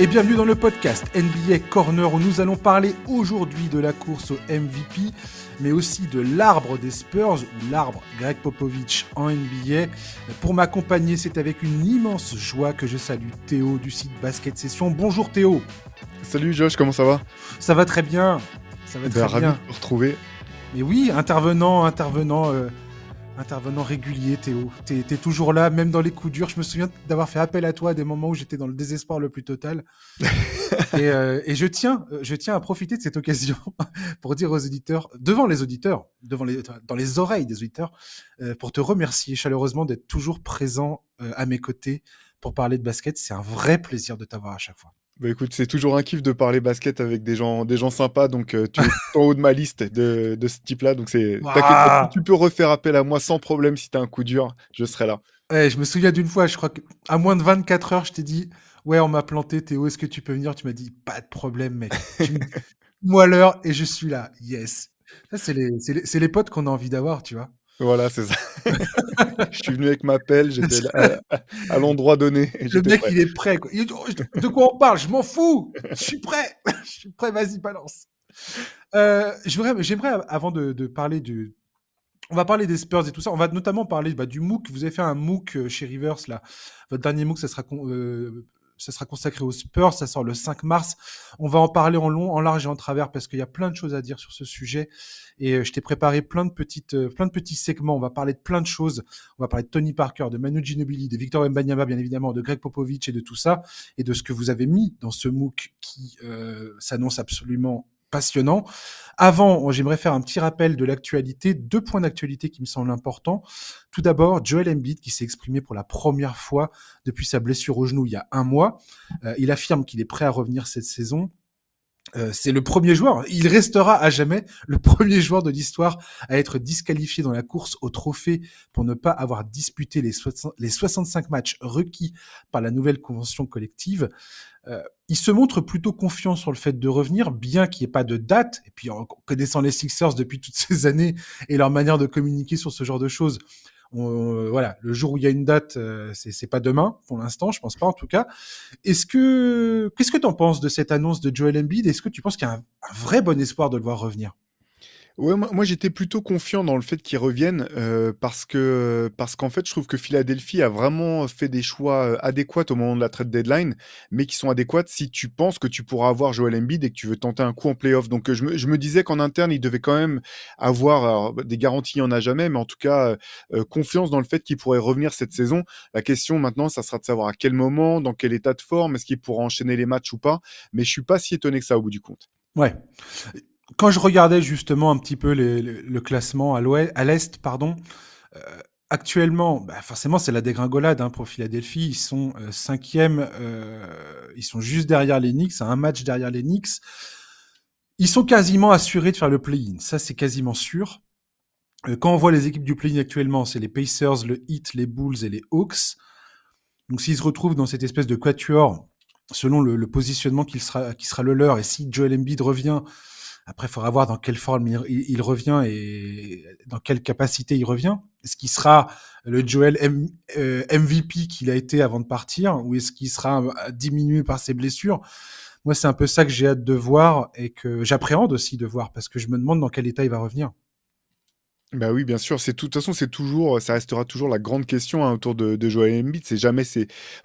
Et bienvenue dans le podcast NBA Corner où nous allons parler aujourd'hui de la course au MVP, mais aussi de l'arbre des Spurs ou l'arbre Gregg Popovich en NBA. Pour m'accompagner, c'est avec une immense joie que je salue Théo du site Basket Session. Bonjour Théo. Salut Josh, comment ça va ? Ça va très bien. Ravi de te retrouver. Mais oui, intervenant régulier, Théo. T'es toujours là, même dans les coups durs. Je me souviens d'avoir fait appel à toi à des moments où j'étais dans le désespoir le plus total. Et je tiens à profiter de cette occasion pour dire aux auditeurs, dans les oreilles des auditeurs, pour te remercier chaleureusement d'être toujours présent à mes côtés pour parler de basket. C'est un vrai plaisir de t'avoir à chaque fois. Bah écoute, c'est toujours un kiff de parler basket avec des gens sympas, donc tu es en haut de ma liste de ce type-là, donc c'est, t'inquiète, tu peux refaire appel à moi sans problème si t'as un coup dur, je serai là. Ouais, je me souviens d'une fois, je crois qu'à moins de 24 heures, je t'ai dit « Ouais, on m'a planté, Théo, est-ce que tu peux venir ?» Tu m'as dit « Pas de problème, mec. Moi l'heure et je suis là, yes. » Ça, c'est les potes qu'on a envie d'avoir, tu vois. Voilà, c'est ça. Je suis venu avec ma pelle, j'étais là, à l'endroit donné. Et le mec, prêt. Il est prêt. Quoi. De quoi on parle ? Je m'en fous. Je suis prêt, vas-y, balance. J'aimerais, avant de parler du... On va parler des Spurs et tout ça. On va notamment parler du MOOC. Vous avez fait un MOOC chez Reverse, là. Votre dernier MOOC, ça sera consacré aux Spurs, ça sort le 5 mars. On va en parler en long, en large et en travers parce qu'il y a plein de choses à dire sur ce sujet. Et je t'ai préparé plein de petits segments. On va parler de plein de choses. On va parler de Tony Parker, de Manu Ginobili, de Victor Wembanyama, bien évidemment, de Gregg Popovich et de tout ça. Et de ce que vous avez mis dans ce MOOC qui s'annonce absolument passionnant. Avant, j'aimerais faire un petit rappel de l'actualité, 2 points d'actualité qui me semblent importants. Tout d'abord, Joel Embiid qui s'est exprimé pour la première fois depuis sa blessure au genou il y a un mois. Il affirme qu'il est prêt à revenir cette saison. C'est le premier joueur, il restera à jamais le premier joueur de l'histoire à être disqualifié dans la course au trophée pour ne pas avoir disputé les 65 matchs requis par la nouvelle convention collective. Il se montre plutôt confiant sur le fait de revenir, bien qu'il n'y ait pas de date. Et puis en connaissant les Sixers depuis toutes ces années et leur manière de communiquer sur ce genre de choses, voilà, le jour où il y a une date, c'est pas demain pour l'instant, je pense pas en tout cas. Qu'est-ce que t'en penses de cette annonce de Joel Embiid ? Est-ce que tu penses qu'il y a un vrai bon espoir de le voir revenir ? Ouais, moi j'étais plutôt confiant dans le fait qu'ils reviennent parce qu'en fait je trouve que Philadelphie a vraiment fait des choix adéquats au moment de la trade deadline, mais qui sont adéquats si tu penses que tu pourras avoir Joel Embiid et que tu veux tenter un coup en playoff. Donc je me disais qu'en interne il devait quand même avoir des garanties, il n'y en a jamais, mais en tout cas confiance dans le fait qu'il pourrait revenir cette saison. La question maintenant, ça sera de savoir à quel moment, dans quel état de forme, est-ce qu'il pourra enchaîner les matchs ou pas, mais je suis pas si étonné que ça au bout du compte. Ouais. Quand je regardais justement un petit peu le classement à l'Est, actuellement, forcément c'est la dégringolade pour Philadelphie, ils sont 5e, ils sont juste derrière les Knicks, à un match derrière les Knicks, ils sont quasiment assurés de faire le play-in, ça c'est quasiment sûr. Quand on voit les équipes du play-in actuellement, c'est les Pacers, le Heat, les Bulls et les Hawks, donc s'ils se retrouvent dans cette espèce de quatuor, selon le positionnement qui sera le leur, et si Joel Embiid revient, après, il faudra voir dans quelle forme il revient et dans quelle capacité il revient. Est-ce qu'il sera le Joel MVP qu'il a été avant de partir ou est-ce qu'il sera diminué par ses blessures ? Moi, c'est un peu ça que j'ai hâte de voir et que j'appréhende aussi de voir parce que je me demande dans quel état il va revenir. Bah oui, bien sûr. De toute façon, ça restera toujours la grande question autour de Joel Embiid. C'est jamais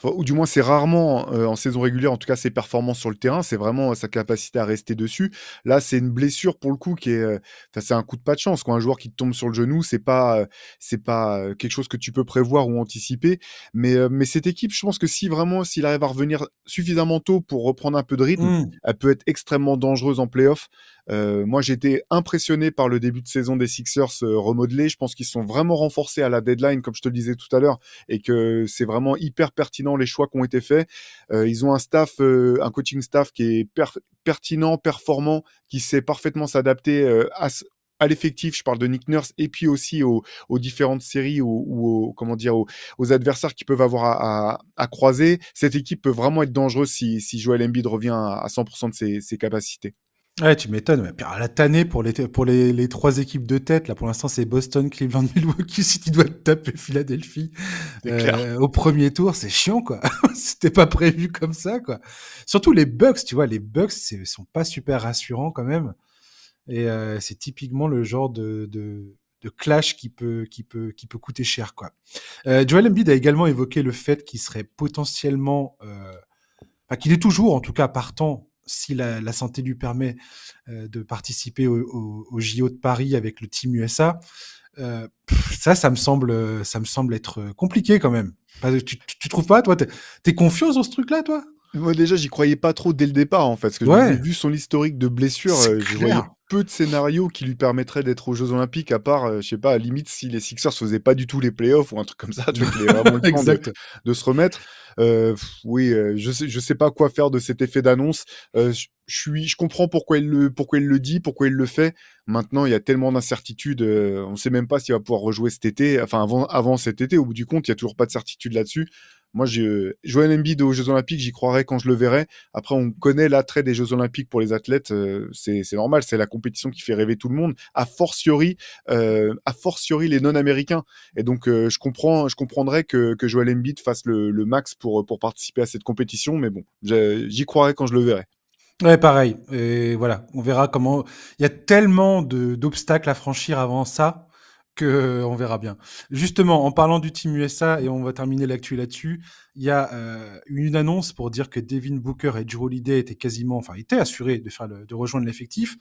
ou du moins c'est rarement en saison régulière. En tout cas, ses performances sur le terrain, c'est vraiment sa capacité à rester dessus. Là, c'est une blessure pour le coup qui est, c'est un coup de pas de chance. Quoi. Un joueur qui te tombe sur le genou, c'est pas quelque chose que tu peux prévoir ou anticiper. Mais cette équipe, je pense que s'il arrive à revenir suffisamment tôt pour reprendre un peu de rythme, elle peut être extrêmement dangereuse en play-off. Moi, j'ai été impressionné par le début de saison des Sixers remodelés. Je pense qu'ils sont vraiment renforcés à la deadline, comme je te le disais tout à l'heure, et que c'est vraiment hyper pertinent les choix qui ont été faits. Ils ont un staff, un coaching staff qui est pertinent, performant, qui sait parfaitement s'adapter à l'effectif, je parle de Nick Nurse, et puis aussi aux différentes séries aux adversaires qu'ils peuvent avoir à croiser. Cette équipe peut vraiment être dangereuse si Joel Embiid revient à 100% de ses capacités. Ouais, tu m'étonnes. Ouais. Puis, la tannée pour les trois équipes de tête, là, pour l'instant, c'est Boston, Cleveland, Milwaukee. Si tu dois te taper Philadelphie au premier tour, c'est chiant, quoi. C'était pas prévu comme ça, quoi. Surtout les Bucks, tu vois, les Bucks sont pas super rassurants quand même. Et c'est typiquement le genre de clash qui peut coûter cher, quoi. Joel Embiid a également évoqué le fait qu'il serait potentiellement, qu'il est toujours, en tout cas, partant, si la santé lui permet de participer au JO de Paris avec le team USA, ça me semble être compliqué quand même. Tu trouves pas, toi, t'es confiant sur ce truc-là, toi? Moi, déjà, j'y croyais pas trop dès le départ, en fait, parce que j'ai vu son historique de blessures, je voyais peu de scénarios qui lui permettraient d'être aux Jeux Olympiques, à part, je sais pas, à limite, si les Sixers faisaient pas du tout les playoffs ou un truc comme ça, tu vois, qu'il avait vraiment le temps de se remettre. Je sais pas quoi faire de cet effet d'annonce. Je comprends pourquoi il le dit, pourquoi il le fait. Maintenant, il y a tellement d'incertitudes. On sait même pas s'il va pouvoir rejouer cet été. Enfin, avant cet été, au bout du compte, il y a toujours pas de certitude là-dessus. Moi, Joel Embiid aux Jeux Olympiques, j'y croirais quand je le verrai. Après, on connaît l'attrait des Jeux Olympiques pour les athlètes. C'est normal, c'est la compétition qui fait rêver tout le monde, a fortiori les non-américains. Et donc, je comprendrais que Joel Embiid fasse le max pour participer à cette compétition. Mais bon, j'y croirais quand je le verrai. Ouais, pareil. Et voilà, on verra comment. Il y a tellement d'obstacles à franchir avant ça. On verra bien. Justement, en parlant du Team USA, et on va terminer l'actu là-dessus, il y a une annonce pour dire que Devin Booker et Drew Holiday étaient assurés de rejoindre l'effectif.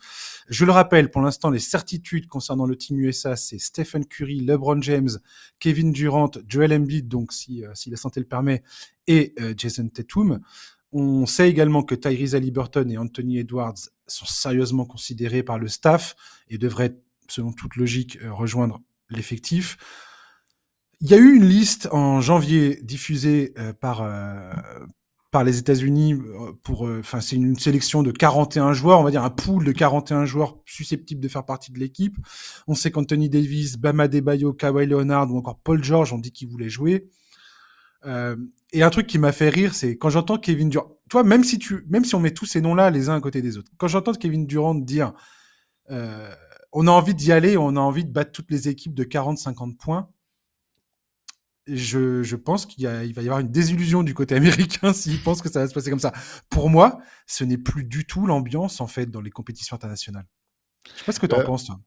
Je le rappelle, pour l'instant, les certitudes concernant le Team USA, c'est Stephen Curry, LeBron James, Kevin Durant, Joel Embiid, donc si la santé le permet, et Jayson Tatum. On sait également que Tyrese Haliburton et Anthony Edwards sont sérieusement considérés par le staff et devraient être, selon toute logique, rejoindre l'effectif. Il y a eu une liste en janvier diffusée par les États-Unis c'est une sélection de 41 joueurs, on va dire un pool de 41 joueurs susceptibles de faire partie de l'équipe. On sait qu'Anthony Davis, Bama Adebayo, Kawhi Leonard ou encore Paul George ont dit qu'ils voulaient jouer. Et un truc qui m'a fait rire, c'est quand j'entends Kevin Durant. Toi, même si on met tous ces noms-là les uns à côté des autres, quand j'entends Kevin Durant dire on a envie d'y aller, on a envie de battre toutes les équipes de 40-50 points. Je pense qu'il va y avoir une désillusion du côté américain s'ils pensent que ça va se passer comme ça. Pour moi, ce n'est plus du tout l'ambiance, en fait, dans les compétitions internationales. Je ne sais pas ce que tu en penses, toi.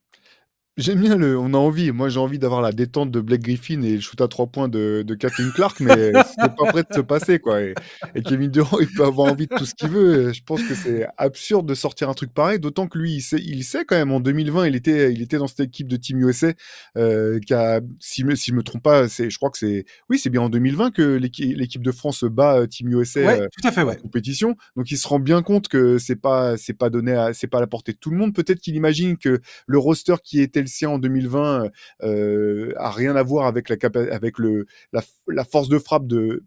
J'aime bien on a envie. Moi, j'ai envie d'avoir la détente de Blake Griffin et le shoot à 3 points de Kathleen Clark, mais c'est pas prêt de se passer, quoi. Et Kevin Durant, il peut avoir envie de tout ce qu'il veut. Je pense que c'est absurde de sortir un truc pareil, d'autant que lui, il sait quand même. En 2020, il était dans cette équipe de Team USA, si je me trompe pas, c'est bien en 2020 que l'équipe de France bat Team USA en compétition. Donc, il se rend bien compte que c'est pas à la portée de tout le monde. Peut-être qu'il imagine que le roster qui était sien en 2020 a rien à voir avec la force de frappe de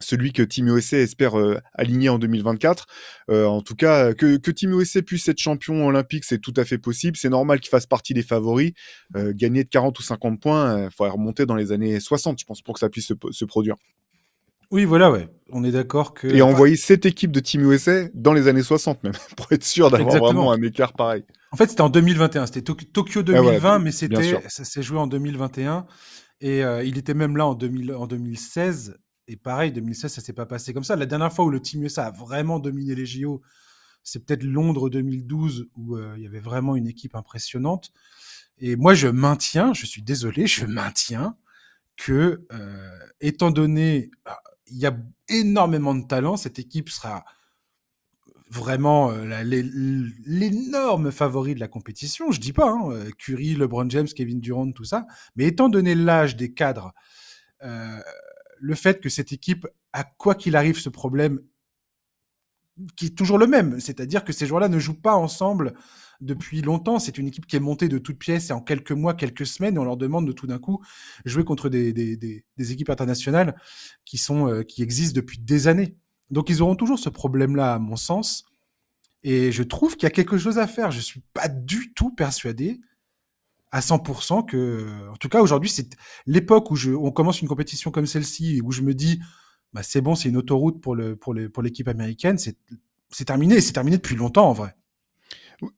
celui que Team USA espère aligner en 2024. En tout cas, que Team USA puisse être champion olympique, c'est tout à fait possible. C'est normal qu'il fasse partie des favoris. Gagner de 40 ou 50 points, il faudrait remonter dans les années 60, je pense, pour que ça puisse se produire. Oui, voilà, ouais. On est d'accord que... Et envoyer cette équipe de Team USA dans les années 60 même, pour être sûr d'avoir vraiment un écart pareil. En fait, c'était en 2021, c'était Tokyo 2020, mais ça s'est joué en 2021. Et il était même là en 2016. Et pareil, 2016, ça ne s'est pas passé comme ça. La dernière fois où le Team USA a vraiment dominé les JO, c'est peut-être Londres 2012, où il y avait vraiment une équipe impressionnante. Et moi, je maintiens que, étant donné... Il y a énormément de talent. Cette équipe sera vraiment l'énorme favori de la compétition. Je ne dis pas, Curry, LeBron James, Kevin Durant, tout ça. Mais étant donné l'âge des cadres, le fait que cette équipe a, quoi qu'il arrive, ce problème qui est toujours le même. C'est-à-dire que ces joueurs-là ne jouent pas ensemble depuis longtemps. C'est une équipe qui est montée de toutes pièces et en quelques mois, quelques semaines, et on leur demande de tout d'un coup jouer contre des équipes internationales qui existent depuis des années. Donc, ils auront toujours ce problème-là, à mon sens. Et je trouve qu'il y a quelque chose à faire. Je ne suis pas du tout persuadé à 100% que... En tout cas, aujourd'hui, c'est l'époque où on commence une compétition comme celle-ci, où je me dis... Bah c'est bon, c'est une autoroute pour l'équipe américaine, c'est terminé depuis longtemps en vrai.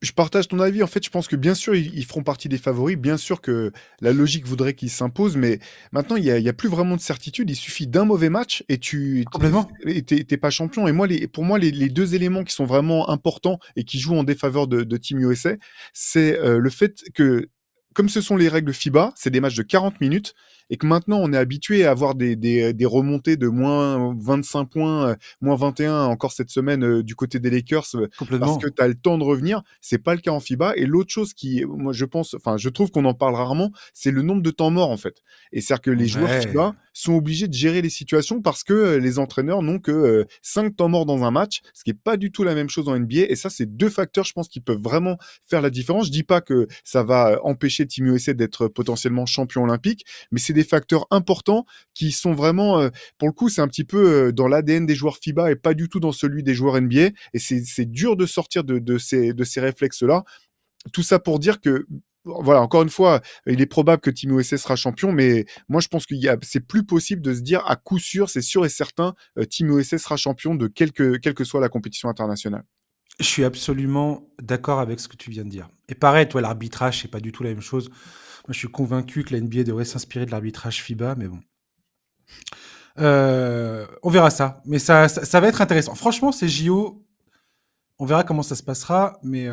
Je partage ton avis. En fait, je pense que bien sûr, ils feront partie des favoris. Bien sûr que la logique voudrait qu'ils s'imposent, mais maintenant, il y a plus vraiment de certitude. Il suffit d'un mauvais match et Complètement. T'es pas champion. Et moi, pour moi, les deux éléments qui sont vraiment importants et qui jouent en défaveur de Team USA, c'est le fait que, comme ce sont les règles FIBA, c'est des matchs de 40 minutes, et que maintenant on est habitué à avoir des remontées de moins 25 points, moins 21 encore cette semaine du côté des Lakers, parce que tu as le temps de revenir. C'est pas le cas en FIBA. Et l'autre chose qui, moi je pense, enfin je trouve qu'on en parle rarement, c'est le nombre de temps morts en fait. Et c'est-à-dire que les joueurs FIBA sont obligés de gérer les situations parce que les entraîneurs n'ont que 5 temps morts dans un match, ce qui est pas du tout la même chose en NBA. Et ça, c'est deux facteurs, je pense, qui peuvent vraiment faire la différence. Je dis pas que ça va empêcher Team USA d'être potentiellement champion olympique, mais c'est des facteurs importants qui sont vraiment, pour le coup, c'est un petit peu dans l'ADN des joueurs FIBA et pas du tout dans celui des joueurs NBA. Et c'est dur de sortir de ces réflexes-là. Tout ça pour dire que, voilà, encore une fois, il est probable que Team USA sera champion, mais moi, je pense que c'est plus possible de se dire à coup sûr, c'est sûr et certain, Team USA sera champion de quelle que soit la compétition internationale. Je suis absolument d'accord avec ce que tu viens de dire. Et pareil, toi, l'arbitrage, c'est pas du tout la même chose. Moi, je suis convaincu que la NBA devrait s'inspirer de l'arbitrage FIBA, mais bon. On verra ça. Mais ça va être intéressant. Franchement, ces JO, on verra comment ça se passera, mais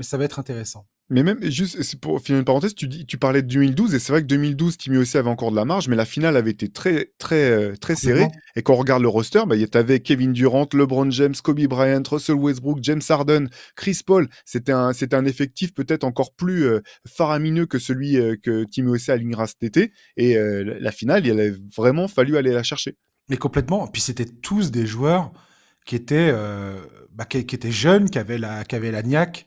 ça va être intéressant. Mais même, juste pour finir une parenthèse, tu parlais de 2012, et c'est vrai que 2012, Team USA avait encore de la marge, mais la finale avait été très, très, très serrée. Et quand on regarde le roster, t'avais Kevin Durant, LeBron James, Kobe Bryant, Russell Westbrook, James Harden, Chris Paul. C'était un effectif peut-être encore plus faramineux que celui que Team USA alignera cet été. Et la finale, il avait vraiment fallu aller la chercher. Mais complètement. Puis c'était tous des joueurs qui étaient, qui étaient jeunes, qui avaient la niaque.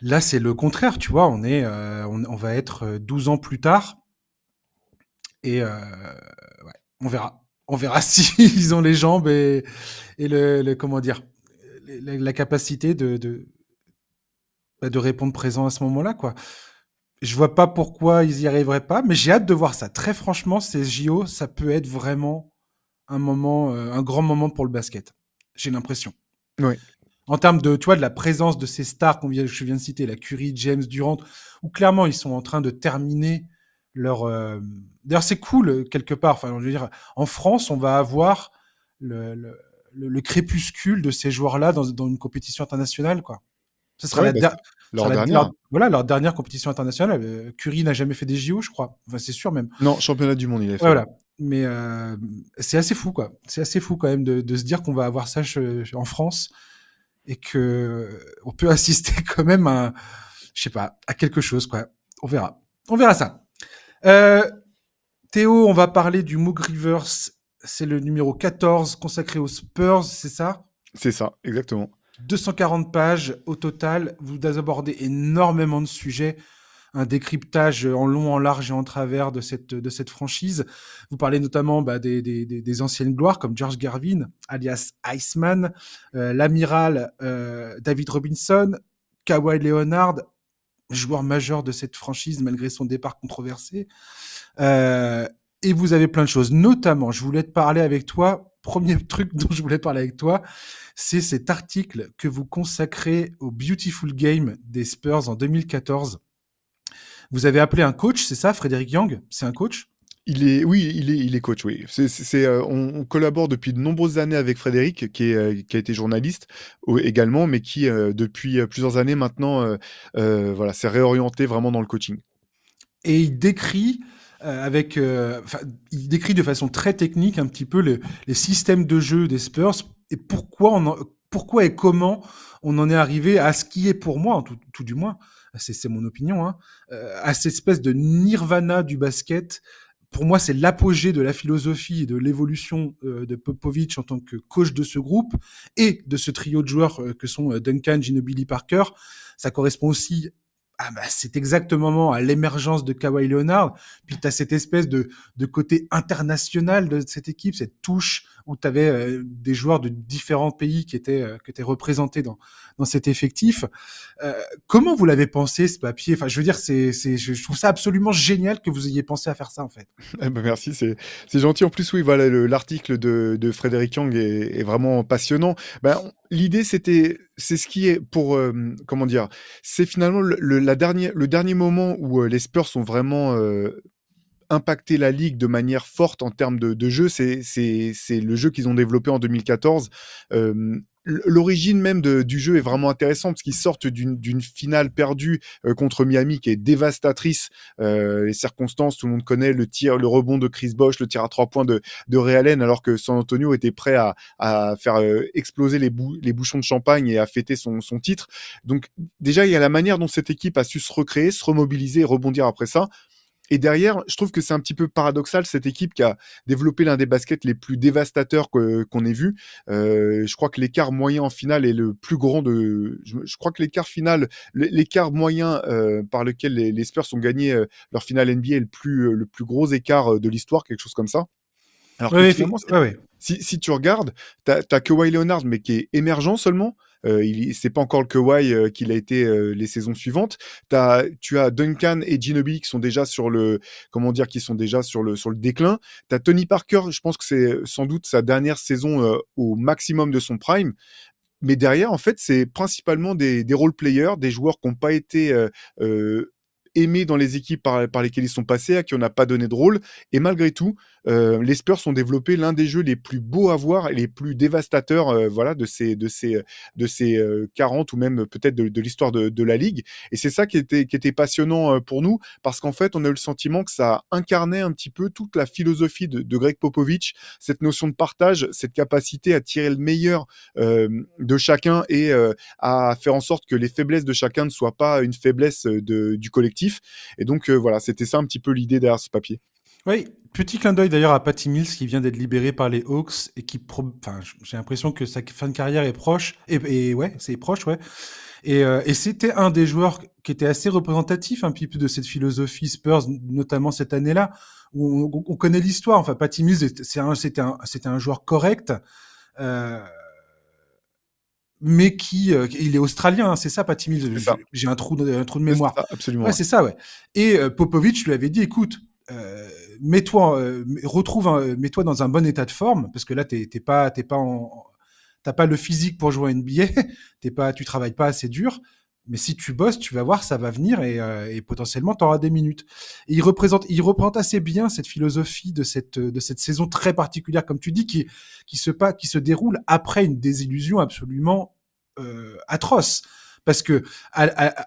Là, c'est le contraire, tu vois, on va être 12 ans plus tard et on verra s'ils ont les jambes et le comment dire, la capacité de répondre présent à ce moment-là, quoi. Je vois pas pourquoi ils y arriveraient pas, mais j'ai hâte de voir ça. Très franchement, ces JO, ça peut être vraiment un grand moment pour le basket. J'ai l'impression. Oui. En termes de, tu vois, de la présence de ces stars je viens de citer, la Curry, James, Durant, où clairement, ils sont en train de terminer leur... D'ailleurs, c'est cool, quelque part. Enfin, je veux dire, en France, on va avoir le crépuscule de ces joueurs-là dans une compétition internationale, quoi. Ce sera leur dernière compétition internationale. Curry n'a jamais fait des JO, je crois. Enfin, c'est sûr, même. Non, championnat du monde, il a fait. Ouais, voilà. Mais c'est assez fou, quoi. C'est assez fou, quand même, de se dire qu'on va avoir ça en France. Et qu'on peut assister quand même à, je sais pas, à quelque chose, quoi. On verra ça. Théo, on va parler du MOOC Reverse. C'est le numéro 14 consacré aux Spurs, c'est ça ? C'est ça, exactement. 240 pages au total. Vous abordez énormément de sujets. Un décryptage en long, en large et en travers de cette franchise. Vous parlez notamment des anciennes gloires comme George Garvin, alias Iceman, l'amiral David Robinson, Kawhi Leonard, joueur majeur de cette franchise malgré son départ controversé. Et vous avez plein de choses. Notamment, premier truc dont je voulais parler avec toi, c'est cet article que vous consacrez au Beautiful Game des Spurs en 2014. Vous avez appelé un coach, c'est ça, Frédéric Yang ? C'est un coach ? Il est coach, oui. On collabore depuis de nombreuses années avec Frédéric, qui a été journaliste également, mais qui, depuis plusieurs années maintenant, s'est réorienté vraiment dans le coaching. Et il décrit, de façon très technique un petit peu les systèmes de jeu des Spurs et pourquoi et comment on en est arrivé à ce qui est pour moi, tout du moins, c'est mon opinion, à cette espèce de nirvana du basket. Pour moi, c'est l'apogée de la philosophie et de l'évolution de Popovich en tant que coach de ce groupe et de ce trio de joueurs que sont Duncan, Ginobili, Parker. Ça correspond aussi c'est exactement à l'émergence de Kawhi Leonard. Puis tu as cette espèce de côté international de cette équipe, cette touche où tu avais des joueurs de différents pays qui étaient représentés dans cet effectif. Comment vous l'avez pensé, ce papier ? Enfin, je veux dire, je trouve ça absolument génial que vous ayez pensé à faire ça, en fait. Merci, c'est gentil. En plus, oui, l'article de Frédéric Yang est vraiment passionnant. L'idée, c'était... c'est ce qui est pour comment dire, c'est finalement le dernier moment où les Spurs ont vraiment impacté la ligue de manière forte en termes de jeu. C'est le jeu qu'ils ont développé en 2014. L'origine même du jeu est vraiment intéressante parce qu'ils sortent d'une finale perdue contre Miami qui est dévastatrice. Les circonstances, tout le monde connaît le tir, le rebond de Chris Bosh, le tir à 3 points de Ray Allen, alors que San Antonio était prêt à faire exploser les bouchons de champagne et à fêter son titre. Donc déjà, il y a la manière dont cette équipe a su se recréer, se remobiliser et rebondir après ça. Et derrière, je trouve que c'est un petit peu paradoxal, cette équipe qui a développé l'un des baskets les plus dévastateurs qu'on ait vu. Je crois que l'écart moyen en finale est le plus grand de... Je crois que l'écart moyen par lequel les Spurs ont gagné leur finale NBA est le plus gros écart de l'histoire, quelque chose comme ça. Alors que finalement, si tu regardes, t'as Kawhi Leonard, mais qui est émergent seulement. C'est pas encore le Kawhi qu'il a été les saisons suivantes. Tu as Duncan et Ginobili qui sont déjà sur le déclin. T'as Tony Parker, je pense que c'est sans doute sa dernière saison au maximum de son prime. Mais derrière, en fait, c'est principalement des role players, des joueurs qui n'ont pas été aimés dans les équipes par lesquelles ils sont passés, à qui on n'a pas donné de rôle. Et malgré tout, les Spurs ont développé l'un des jeux les plus beaux à voir et les plus dévastateurs de ces 40 ou même peut-être de l'histoire de la Ligue. Et c'est ça qui était passionnant pour nous, parce qu'en fait, on a eu le sentiment que ça incarnait un petit peu toute la philosophie de Gregg Popovich, cette notion de partage, cette capacité à tirer le meilleur de chacun et à faire en sorte que les faiblesses de chacun ne soient pas une faiblesse du collectif. Et donc voilà, c'était ça un petit peu l'idée derrière ce papier. Oui, petit clin d'œil d'ailleurs à Patty Mills qui vient d'être libéré par les Hawks et qui, j'ai l'impression que sa fin de carrière est proche. Et ouais. Et c'était un des joueurs qui était assez représentatif un petit peu de cette philosophie Spurs, notamment cette année-là où on connaît l'histoire. Enfin, Patty Mills, c'était un joueur correct. Mais il est australien, hein, c'est ça, Patty Mills. C'est ça. J'ai un trou de mémoire. C'est ça, absolument. Ouais, c'est ça, ouais. Et Popovich lui avait dit, écoute, mets-toi dans un bon état de forme, parce que là, t'as pas le physique pour jouer à NBA, tu travailles pas assez dur, mais si tu bosses, tu vas voir, ça va venir et potentiellement t'auras des minutes. Et il représente assez bien cette philosophie de cette saison très particulière, comme tu dis, qui se déroule après une désillusion absolument atroce, parce que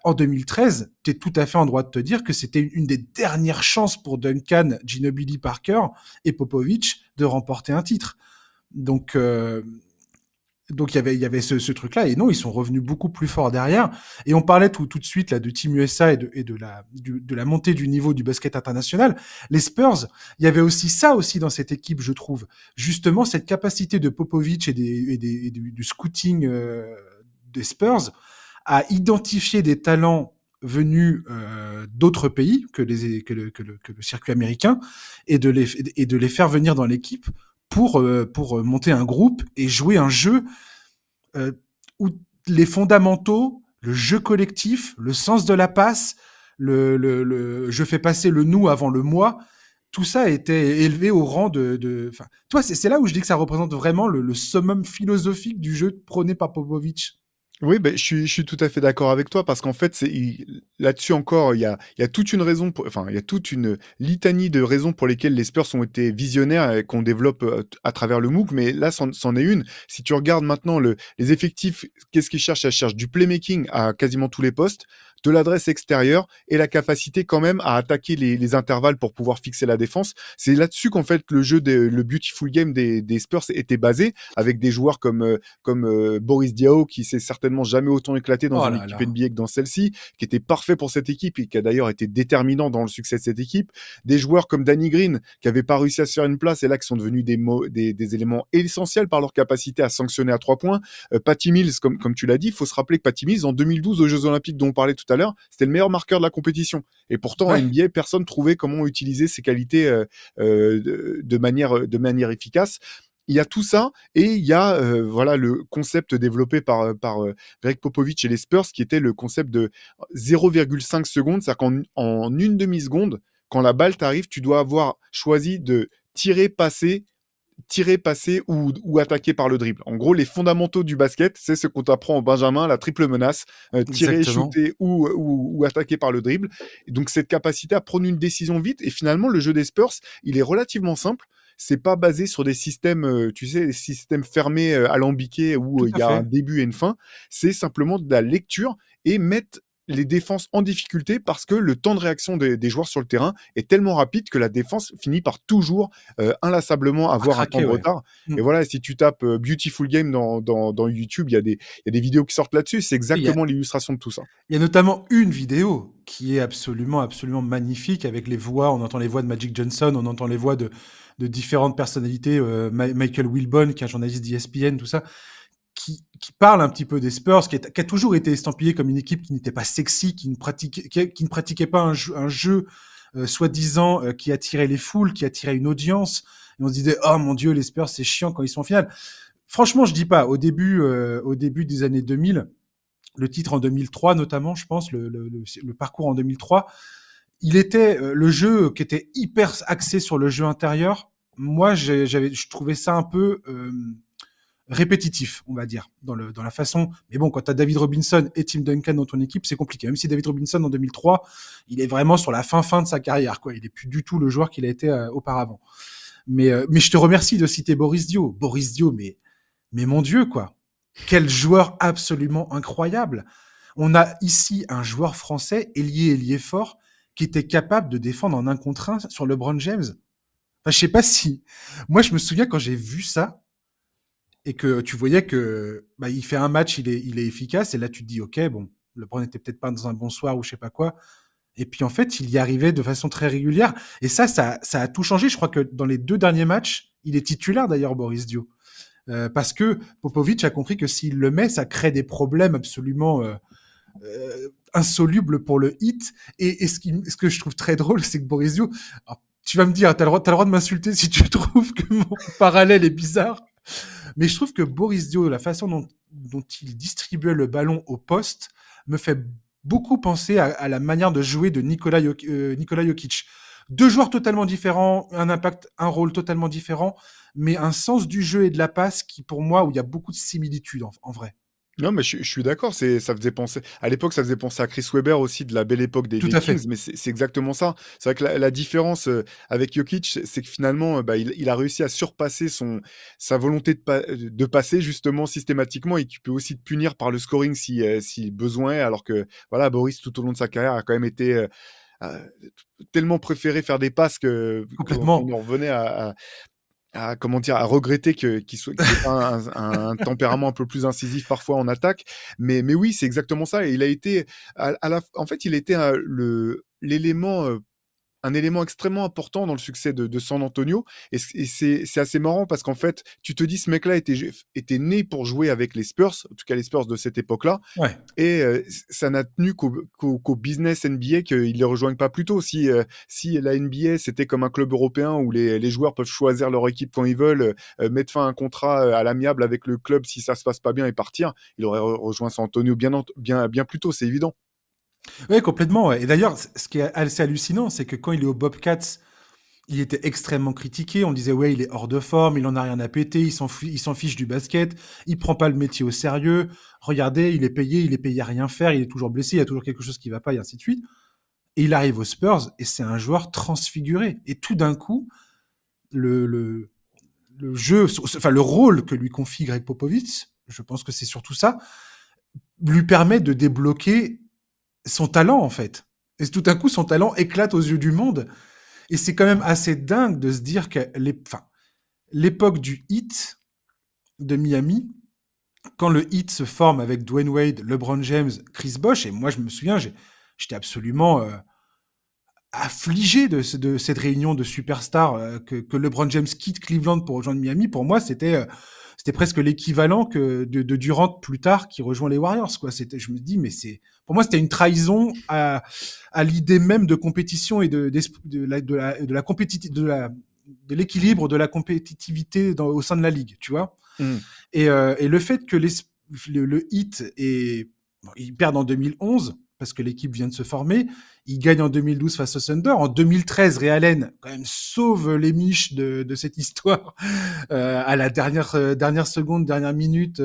en 2013, t'es tout à fait en droit de te dire que c'était une des dernières chances pour Duncan, Ginobili, Parker et Popovich de remporter un titre. Donc il y avait ce truc-là, et non, ils sont revenus beaucoup plus forts derrière. Et on parlait tout de suite là de Team USA et de la montée du niveau du basket international. Les Spurs, il y avait aussi ça aussi dans cette équipe, je trouve. Justement, cette capacité de Popovich et du scouting des Spurs à identifier des talents venus d'autres pays que le circuit américain et de les faire venir dans l'équipe. Pour monter un groupe et jouer un jeu où les fondamentaux, le jeu collectif, le sens de la passe, le je fais passer le nous avant le moi, tout ça était élevé au rang de enfin, toi, c'est là où je dis que ça représente vraiment le summum philosophique du jeu prôné par Popovich. Oui, je suis tout à fait d'accord avec toi, parce qu'en fait, là-dessus encore, il y a toute une raison, il y a toute une litanie de raisons pour lesquelles les Spurs ont été visionnaires et qu'on développe à travers le MOOC, mais là, c'en est une. Si tu regardes maintenant les effectifs, qu'est-ce qu'ils cherchent? Ils cherchent du playmaking à quasiment tous les postes, de l'adresse extérieure et la capacité quand même à attaquer les intervalles pour pouvoir fixer la défense. C'est là-dessus qu'en fait le beautiful game des Spurs était basé, avec des joueurs comme Boris Diaw qui s'est certainement jamais autant éclaté dans une équipe NBA que dans celle-ci, qui était parfait pour cette équipe et qui a d'ailleurs été déterminant dans le succès de cette équipe. Des joueurs comme Danny Green qui n'avaient pas réussi à se faire une place et là qui sont devenus des éléments essentiels par leur capacité à sanctionner à 3 points. Patty Mills, comme tu l'as dit, il faut se rappeler que Patty Mills en 2012 aux Jeux Olympiques dont on parlait tout à l'heure, c'était le meilleur marqueur de la compétition. Et pourtant, en NBA, personne ne trouvait comment utiliser ses qualités de manière efficace. Il y a tout ça, et il y a le concept développé par Gregg Popovich et les Spurs, qui était le concept de 0,5 secondes, c'est-à-dire qu'en une demi-seconde, quand la balle t'arrive, tu dois avoir choisi de tirer, passer, tirer, passer ou attaquer par le dribble. En gros, les fondamentaux du basket, c'est ce qu'on t'apprend au Benjamin, la triple menace, tirer, shooter ou attaquer par le dribble. Et donc, cette capacité à prendre une décision vite. Et finalement, le jeu des Spurs, il est relativement simple. C'est pas basé sur des systèmes, tu sais, des systèmes fermés, alambiqués, où il y a un début et une fin. C'est simplement de la lecture et mettre les défenses en difficulté parce que le temps de réaction des joueurs sur le terrain est tellement rapide que la défense finit par toujours inlassablement avoir un temps de retard. Et voilà, si tu tapes Beautiful Game dans YouTube, il y a des vidéos qui sortent là-dessus. C'est exactement l'illustration de tout ça. Il y a notamment une vidéo qui est absolument magnifique avec les voix. On entend les voix de Magic Johnson, on entend les voix de différentes personnalités, Michael Wilbon, qui est un journaliste d'ESPN, tout ça. Qui parle un petit peu des Spurs, qui a toujours été estampillé comme une équipe qui n'était pas sexy, qui ne pratiquait pas un jeu soi-disant qui attirait les foules, qui attirait une audience. Et on se disait, oh mon Dieu, les Spurs, c'est chiant quand ils sont en finale. Franchement, je dis pas. Au début des années 2000, le titre en 2003 notamment, je pense, le parcours en 2003, il était le jeu qui était hyper axé sur le jeu intérieur. Moi, je trouvais ça un peu répétitif, on va dire, dans la façon. Mais bon, quand t'as David Robinson et Tim Duncan dans ton équipe, c'est compliqué. Même si David Robinson, en 2003, il est vraiment sur la fin de sa carrière, quoi. Il est plus du tout le joueur qu'il a été auparavant. Mais je te remercie de citer Boris Diaw. Boris Diaw, mais mon Dieu, quoi. Quel joueur absolument incroyable. On a ici un joueur français, ailier fort, qui était capable de défendre en 1 contre 1 sur LeBron James. Enfin, je sais pas si... Moi, je me souviens quand j'ai vu ça, et que tu voyais que il fait un match, il est efficace, et là tu te dis ok, bon, LeBron n'était peut-être pas dans un bon soir ou je sais pas quoi, et puis en fait il y arrivait de façon très régulière, et ça a tout changé. Je crois que dans les 2 derniers matchs, il est titulaire d'ailleurs, Boris Diaw, parce que Popovich a compris que s'il le met, ça crée des problèmes absolument insolubles pour le Heat, et ce que je trouve très drôle, c'est que Boris Diaw, alors, tu vas me dire, t'as le droit de m'insulter si tu trouves que mon parallèle est bizarre. Mais je trouve que Boris Diaw, la façon dont il distribuait le ballon au poste, me fait beaucoup penser à la manière de jouer de Nikola Jokic. 2 joueurs totalement différents, un impact, un rôle totalement différent, mais un sens du jeu et de la passe qui, pour moi, où il y a beaucoup de similitudes en vrai. Non, mais je suis d'accord. Ça faisait penser à l'époque, ça faisait penser à Chris Webber aussi, de la belle époque des Kings. Mais c'est exactement ça. C'est vrai que la différence avec Jokic, c'est que finalement, il a réussi à surpasser sa volonté de passer justement systématiquement, et tu peux aussi te punir par le scoring si besoin est. Alors que voilà, Boris tout au long de sa carrière a quand même été tellement préféré faire des passes qu'on en revenait à regretter qu'il ait un tempérament un peu plus incisif parfois en attaque, mais oui, c'est exactement ça. Et il a été un élément extrêmement important dans le succès de San Antonio, et c'est assez marrant parce qu'en fait tu te dis, ce mec-là était né pour jouer avec les Spurs, en tout cas les Spurs de cette époque-là, ouais. Et ça n'a tenu qu'au business NBA, qu'ils les rejoignent pas plus tôt. Si la NBA c'était comme un club européen où les joueurs peuvent choisir leur équipe quand ils veulent, mettre fin à un contrat à l'amiable avec le club si ça se passe pas bien et partir, il aurait rejoint San Antonio bien plus tôt, c'est évident. Oui, complètement. Et d'ailleurs, ce qui est assez hallucinant, c'est que quand il est au Bobcats, il était extrêmement critiqué. On disait, ouais, il est hors de forme, il en a rien à péter, il s'en fiche du basket, il prend pas le métier au sérieux. Regardez, il est payé à rien faire, il est toujours blessé, il y a toujours quelque chose qui va pas, et ainsi de suite. Et il arrive aux Spurs, et c'est un joueur transfiguré. Et tout d'un coup, le jeu, enfin, le rôle que lui confie Gregg Popovich, je pense que c'est surtout ça, lui permet de débloquer son talent, en fait. Et tout d'un coup, son talent éclate aux yeux du monde. Et c'est quand même assez dingue de se dire que l'époque du Heat de Miami, quand le Heat se forme avec Dwyane Wade, LeBron James, Chris Bosh, et moi, je me souviens, j'étais absolument affligé de cette réunion de superstars, que LeBron James quitte Cleveland pour rejoindre Miami. Pour moi, c'était presque l'équivalent que de Durant plus tard qui rejoint les Warriors, quoi. Je me dis, mais pour moi, c'était une trahison à l'idée même de compétition et de l'équilibre de la compétitivité au sein de la ligue, tu vois. Et le fait que le Heat, ils perdent en 2011, parce que l'équipe vient de se former. Il gagne en 2012 face au Thunder. En 2013, Ray Allen quand même sauve les miches de cette histoire à la dernière minute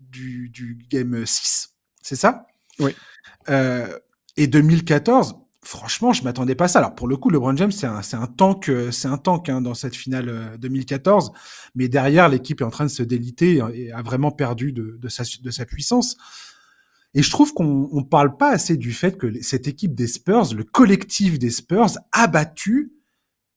du Game 6. C'est ça ? Oui. Et 2014, franchement, je m'attendais pas à ça. Alors pour le coup, LeBron James, c'est un tank hein, dans cette finale 2014. Mais derrière, l'équipe est en train de se déliter et a vraiment perdu de sa puissance. Et je trouve qu'on parle pas assez du fait que cette équipe des Spurs, le collectif des Spurs, a battu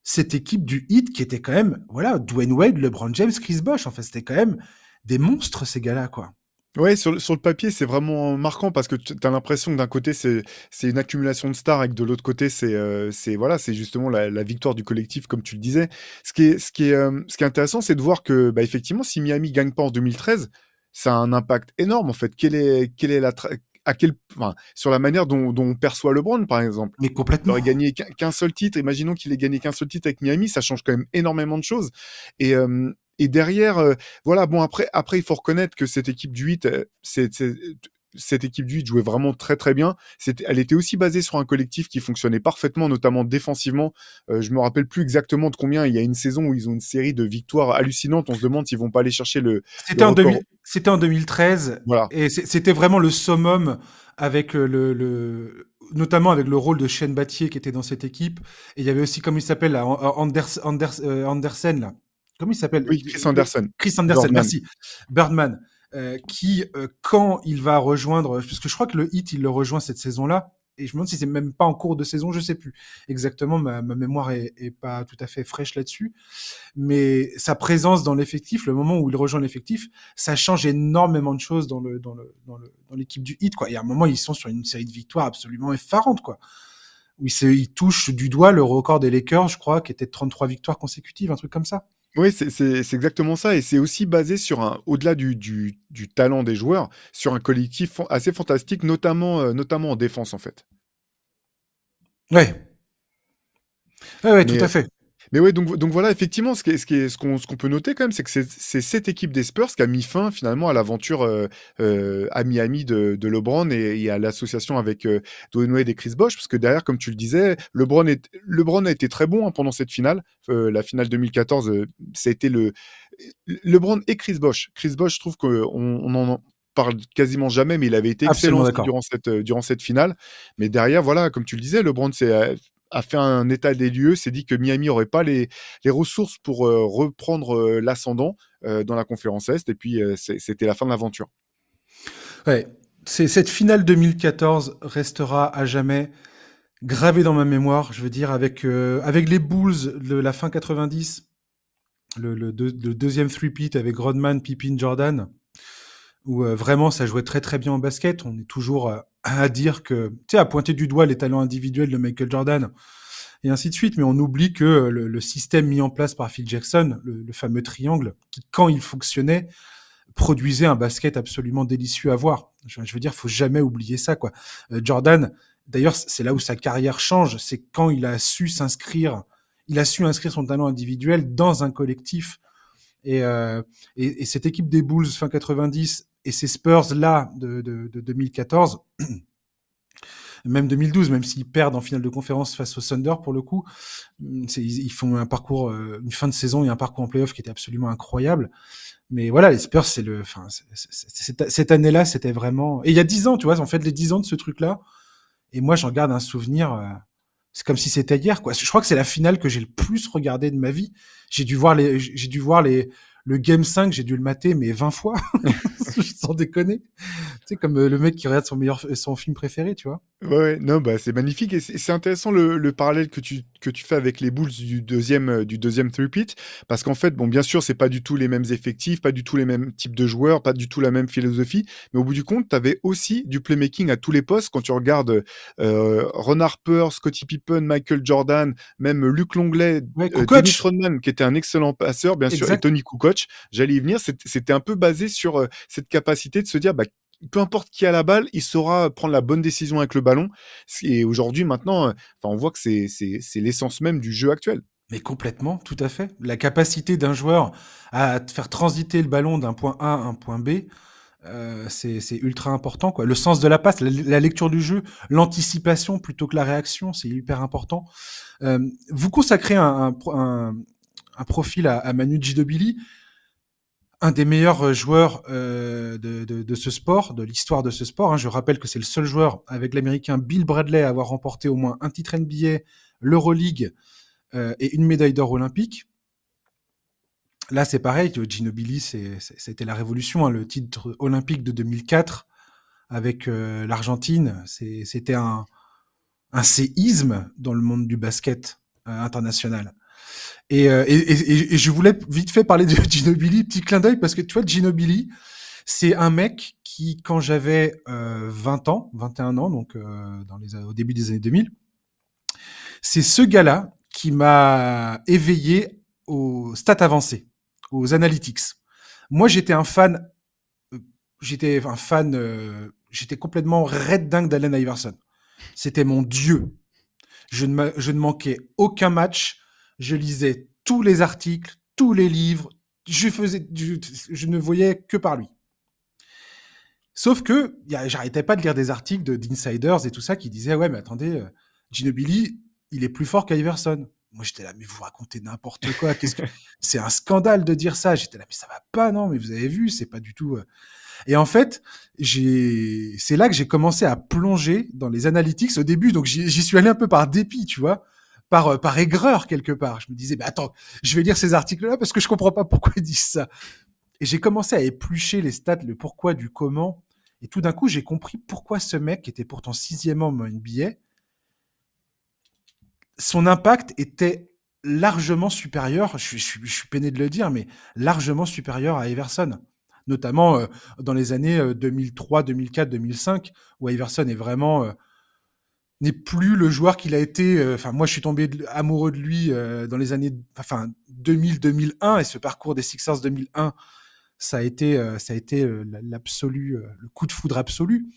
cette équipe du Heat qui était quand même, voilà, Dwyane Wade, LeBron James, Chris Bosh. En fait, c'était quand même des monstres, ces gars-là, quoi. Ouais, sur le papier, c'est vraiment marquant parce que t'as l'impression que d'un côté, c'est une accumulation de stars et que de l'autre côté, c'est justement la victoire du collectif, comme tu le disais. Ce qui est intéressant, c'est de voir que, bah, effectivement, si Miami gagne pas en 2013, ça a un impact énorme, en fait. Sur la manière dont on perçoit LeBron, par exemple. Mais complètement. Il aurait gagné qu'un seul titre. Imaginons qu'il ait gagné qu'un seul titre avec Miami. Ça change quand même énormément de choses. Et derrière, après, il faut reconnaître que cette équipe du 8, cette équipe du 8 jouait vraiment très, très bien. Elle était aussi basée sur un collectif qui fonctionnait parfaitement, notamment défensivement. Je me rappelle plus exactement de combien. Il y a une saison où ils ont une série de victoires hallucinantes. On se demande s'ils vont pas aller chercher le. C'était en 2013. Voilà. Et c'était vraiment le summum avec notamment avec le rôle de Shane Battier qui était dans cette équipe. Et il y avait aussi, comme il s'appelle, là, Andersen, là. Comment il s'appelle ? Oui, Chris Anderson, Birdman. Merci. Birdman, qui, quand il va rejoindre, parce que je crois que le Heat, il le rejoint cette saison-là, et je me demande si c'est même pas en cours de saison, je sais plus exactement, ma mémoire est pas tout à fait fraîche là-dessus, mais sa présence dans l'effectif, le moment où il rejoint l'effectif, ça change énormément de choses dans l'équipe du Heat, quoi. Et à un moment, ils sont sur une série de victoires absolument effarantes, quoi. Où ils touchent du doigt le record des Lakers, je crois, qui était de 33 victoires consécutives, un truc comme ça. Oui, c'est exactement ça, et c'est aussi basé sur au-delà du talent des joueurs, sur un collectif assez fantastique, notamment en défense en fait. Ouais. Ouais, tout à fait. Mais oui, donc voilà, effectivement, ce qu'on peut noter quand même, c'est que c'est cette équipe des Spurs qui a mis fin finalement à l'aventure à Miami de LeBron et à l'association avec Dwyane Wade et Chris Bosh, parce que derrière, comme tu le disais, LeBron a été très bon hein, pendant cette finale. La finale 2014, c'était LeBron et Chris Bosh. Chris Bosh, je trouve qu'on en parle quasiment jamais, mais il avait été excellent durant cette finale. Mais derrière, voilà, comme tu le disais, LeBron, a fait un état des lieux, s'est dit que Miami n'aurait pas les ressources pour reprendre l'ascendant dans la conférence Est, et puis c'était la fin de l'aventure. Ouais, cette finale 2014 restera à jamais gravée dans ma mémoire, je veux dire, avec les Bulls de la fin 90, le deuxième three-peat avec Rodman, Pippen, Jordan, où vraiment ça jouait très très bien au basket. On est toujours à dire que, tu sais, à pointer du doigt les talents individuels de Michael Jordan et ainsi de suite, mais on oublie que le système mis en place par Phil Jackson, le fameux triangle, qui, quand il fonctionnait, produisait un basket absolument délicieux à voir. Je veux dire, faut jamais oublier ça, quoi. Jordan, d'ailleurs, c'est là où sa carrière change, c'est quand il a su inscrire son talent individuel dans un collectif. Et cette équipe des Bulls fin 90 et ces Spurs-là de 2014, même 2012, même s'ils perdent en finale de conférence face au Thunder, pour le coup, ils font un parcours, une fin de saison et un parcours en play-off qui était absolument incroyable. Mais voilà, les Spurs, cette année-là, c'était vraiment... Et il y a 10 ans, tu vois, en fait, les 10 ans de ce truc-là, et moi, j'en garde un souvenir... c'est comme si c'était hier, quoi. Je crois que c'est la finale que j'ai le plus regardée de ma vie. J'ai dû voir le Game 5, j'ai dû le mater, mais 20 fois. Sans déconner. C'est comme le mec qui regarde son film préféré, tu vois. Ouais, non, bah, c'est magnifique. Et c'est intéressant le parallèle que tu fais avec les Bulls du deuxième three-peat. Parce qu'en fait, bon, bien sûr, c'est pas du tout les mêmes effectifs, pas du tout les mêmes types de joueurs, pas du tout la même philosophie. Mais au bout du compte, t'avais aussi du playmaking à tous les postes. Quand tu regardes, Ron Harper, Scottie Pippen, Michael Jordan, même Luc Longley, Dennis Rodman, qui était un excellent passeur, bien sûr, et Tony Kukoc. J'allais y venir. C'était un peu basé sur cette capacité de se dire, bah, peu importe qui a la balle, il saura prendre la bonne décision avec le ballon. Et aujourd'hui, maintenant, on voit que c'est l'essence même du jeu actuel. Mais complètement, tout à fait. La capacité d'un joueur à faire transiter le ballon d'un point A à un point B, C'est ultra important, quoi. Le sens de la passe, la lecture du jeu, l'anticipation plutôt que la réaction, c'est hyper important. Vous consacrez un profil à Manu Ginobili, un des meilleurs joueurs de ce sport, de l'histoire de ce sport. Je rappelle que c'est le seul joueur avec l'Américain Bill Bradley à avoir remporté au moins un titre NBA, l'Euroleague et une médaille d'or olympique. Là, c'est pareil, Ginobili, c'était la révolution, le titre olympique de 2004 avec l'Argentine. C'était un séisme dans le monde du basket international. Et je voulais vite fait parler de Ginobili, petit clin d'œil, parce que tu vois, Ginobili, c'est un mec qui, quand j'avais 20 ans, 21 ans, donc au début des années 2000, c'est ce gars-là qui m'a éveillé aux stats avancées, aux analytics. Moi, j'étais complètement raide dingue d'Allen Iverson. C'était mon dieu. Je ne manquais aucun match. Je lisais tous les articles, tous les livres. Je ne voyais que par lui. Sauf que j'arrêtais pas de lire des articles d'insiders et tout ça qui disaient « Ouais, mais attendez, Ginobili, il est plus fort qu'Iverson. » Moi, j'étais là « Mais vous racontez n'importe quoi. C'est un scandale de dire ça. » J'étais là « Mais ça va pas, non, mais vous avez vu, c'est pas du tout... » Et en fait, c'est là que j'ai commencé à plonger dans les analytics au début. Donc, j'y suis allé un peu par dépit, tu vois. Par aigreur, quelque part. Je me disais, attends, je vais lire ces articles-là parce que je comprends pas pourquoi ils disent ça. Et j'ai commencé à éplucher les stats, le pourquoi du comment. Et tout d'un coup, j'ai compris pourquoi ce mec, qui était pourtant 6e homme en NBA, son impact était largement supérieur, je suis peiné de le dire, mais largement supérieur à Iverson. Notamment dans les années 2003, 2004, 2005, où Iverson est vraiment... n'est plus le joueur qu'il a été. Enfin, moi, je suis tombé amoureux de lui dans les années 2000-2001, et ce parcours des Sixers 2001, ça a été l'absolu, le coup de foudre absolu.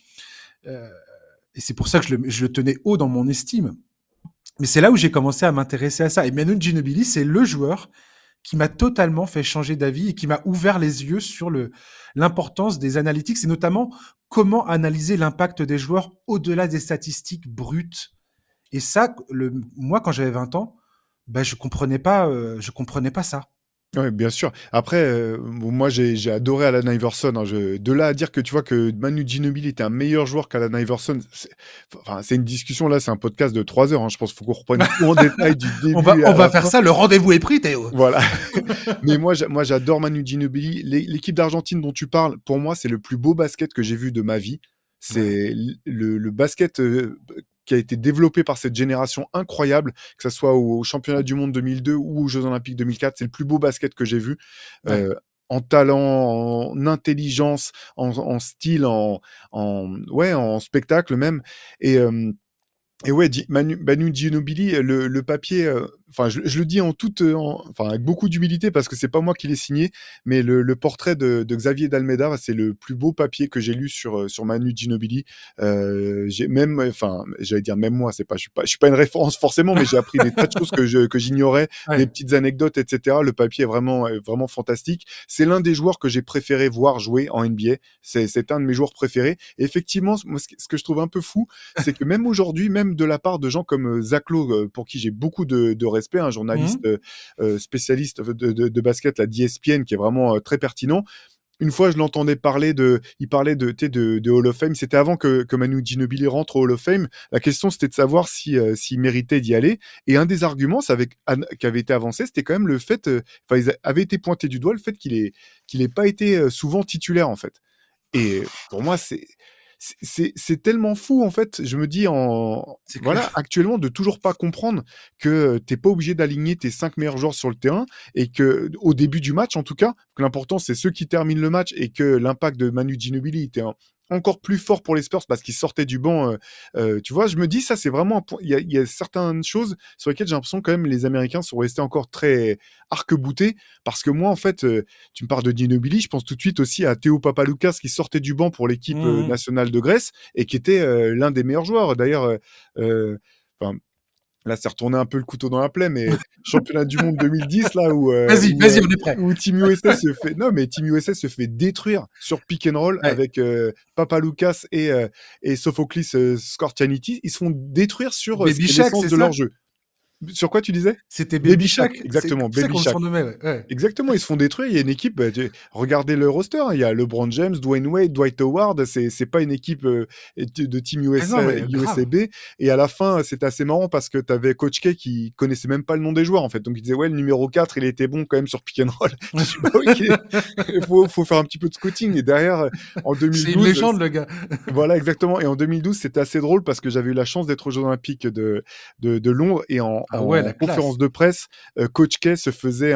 Et c'est pour ça que je le tenais haut dans mon estime. Mais c'est là où j'ai commencé à m'intéresser à ça. Et Manu Ginobili, c'est le joueur qui m'a totalement fait changer d'avis et qui m'a ouvert les yeux sur l'importance des analytics, et notamment comment analyser l'impact des joueurs au-delà des statistiques brutes. Et ça, moi, quand j'avais 20 ans, je comprenais pas ça. Oui, bien sûr. Après, moi, j'ai adoré Allen Iverson. De là à dire que tu vois que Manu Ginobili était un meilleur joueur qu'Allen Iverson, c'est une discussion, là, c'est un podcast de 3 heures. Je pense qu'il faut qu'on reprenne tout en détail du début. On va faire ça, le rendez-vous est pris, Théo. Voilà. Mais moi, j'adore Manu Ginobili. L'équipe d'Argentine dont tu parles, pour moi, c'est le plus beau basket que j'ai vu de ma vie. C'est le basket... qui a été développé par cette génération incroyable, que ce soit au championnat du monde 2002 ou aux Jeux Olympiques 2004. C'est le plus beau basket que j'ai vu, en talent, en intelligence, en style, en spectacle même. Et ouais, Manu Ginobili, le papier, je le dis avec beaucoup d'humilité parce que c'est pas moi qui l'ai signé, mais le portrait de Xavier d'Almeida, c'est le plus beau papier que j'ai lu sur Manu Ginobili. Même moi, je suis pas une référence forcément, mais j'ai appris des tas de choses que j'ignorais, des petites anecdotes, etc. Le papier est vraiment, vraiment fantastique. C'est l'un des joueurs que j'ai préféré voir jouer en NBA. C'est un de mes joueurs préférés. Et effectivement, moi, ce que je trouve un peu fou, c'est que même aujourd'hui, même de la part de gens comme Zach Lowe, pour qui j'ai beaucoup de respect, un journaliste spécialiste de basket, la d'ESPN, qui est vraiment très pertinent. Une fois, je l'entendais parler il parlait de Hall of Fame. C'était avant que Manu Ginobili rentre au Hall of Fame. La question, c'était de savoir s'il méritait d'y aller. Et un des arguments qui avait été avancé, c'était quand même le fait, ils avaient été pointés du doigt le fait qu'il n'ait pas été souvent titulaire, en fait. Et pour moi, c'est tellement fou, en fait. Je me dis, actuellement, de toujours pas comprendre que t'es pas obligé d'aligner tes 5 meilleurs joueurs sur le terrain et que, au début du match, en tout cas, que l'important, c'est ceux qui terminent le match, et que l'impact de Manu Ginobili était encore plus fort pour les Spurs parce qu'ils sortaient du banc. Tu vois, je me dis, ça, c'est vraiment un point. Il y a certaines choses sur lesquelles j'ai l'impression, quand même, les Américains sont restés encore très arc-boutés, parce que moi, en fait, tu me parles de Ginobili, je pense tout de suite aussi à Théo Papaloukas, qui sortait du banc pour l'équipe nationale de Grèce et qui était l'un des meilleurs joueurs. D'ailleurs, Là, c'est retourné un peu le couteau dans la plaie, mais championnat du monde 2010, là où. Vas-y, on est prêt. Où Team USA se fait. Non, mais Team USA se fait détruire sur pick and roll avec Papa Lucas et Sophocles Skortianitis. Ils se font détruire sur l'essence de leur jeu. Sur quoi tu disais ? C'était Baby Shaq. Exactement, Baby Shaq. Ouais. Exactement, ils se font détruire. Il y a une équipe. Regardez le roster. Hein, il y a LeBron James, Dwyane Wade, Dwight Howard. C'est pas une équipe de Team USA, USAB. Et à la fin, c'est assez marrant parce que tu avais Coach K qui connaissait même pas le nom des joueurs en fait. Donc il disait ouais, le numéro 4, il était bon quand même sur pick and roll. Faut faire un petit peu de scouting. Et derrière, en 2012, c'est une légende le gars. Voilà, exactement. Et en 2012, c'était assez drôle parce que j'avais eu la chance d'être aux Jeux Olympiques de Londres et en conférence de presse, Coach K se faisait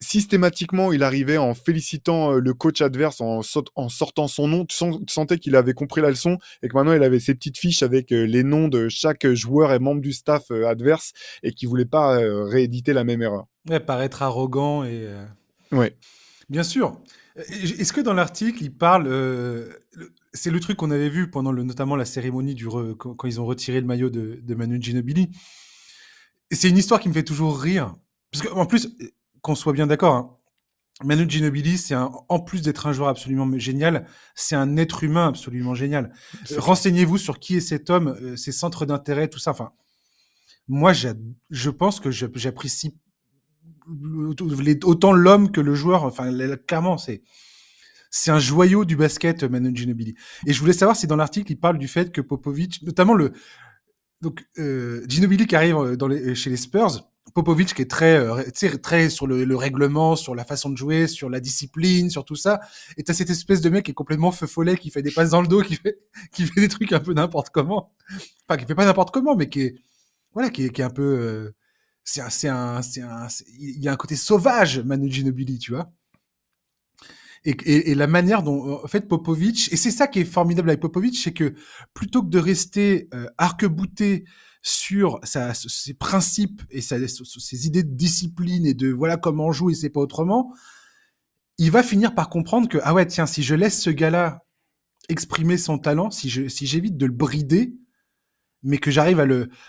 systématiquement, il arrivait en félicitant le coach adverse en sortant son nom. Tu sentais qu'il avait compris la leçon et que maintenant il avait ses petites fiches avec les noms de chaque joueur et membre du staff adverse et qu'il ne voulait pas rééditer la même erreur. Ouais, paraître arrogant et... Oui. Bien sûr. Est-ce que dans l'article, il parle... C'est le truc qu'on avait vu pendant notamment la cérémonie quand ils ont retiré le maillot de Manu Ginobili. C'est une histoire qui me fait toujours rire. Parce qu'en plus, qu'on soit bien d'accord, hein, Manu Ginobili, en plus d'être un joueur absolument génial, c'est un être humain absolument génial. Renseignez-vous sur qui est cet homme, ses centres d'intérêt, tout ça. Enfin, moi, je pense que j'apprécie autant l'homme que le joueur. Enfin, clairement, c'est un joyau du basket, Manu Ginobili. Et je voulais savoir si dans l'article, il parle du fait que Popovich, notamment Donc, Ginobili qui arrive chez les Spurs, Popovich qui est très sur le règlement, sur la façon de jouer, sur la discipline, sur tout ça. Et t'as cette espèce de mec qui est complètement feu follet, qui fait des passes dans le dos, qui fait des trucs un peu n'importe comment. Enfin, qui fait pas n'importe comment, mais qui est un peu. Il y a un côté sauvage, Manu Ginobili, tu vois. Et la manière dont, en fait, Popovich, et c'est ça qui est formidable avec Popovich, c'est que plutôt que de rester arc-bouté sur ses principes et ses idées de discipline et de voilà comment on joue et c'est pas autrement, il va finir par comprendre que, ah ouais, tiens, si je laisse ce gars-là exprimer son talent, si j'évite de le brider, mais que j'arrive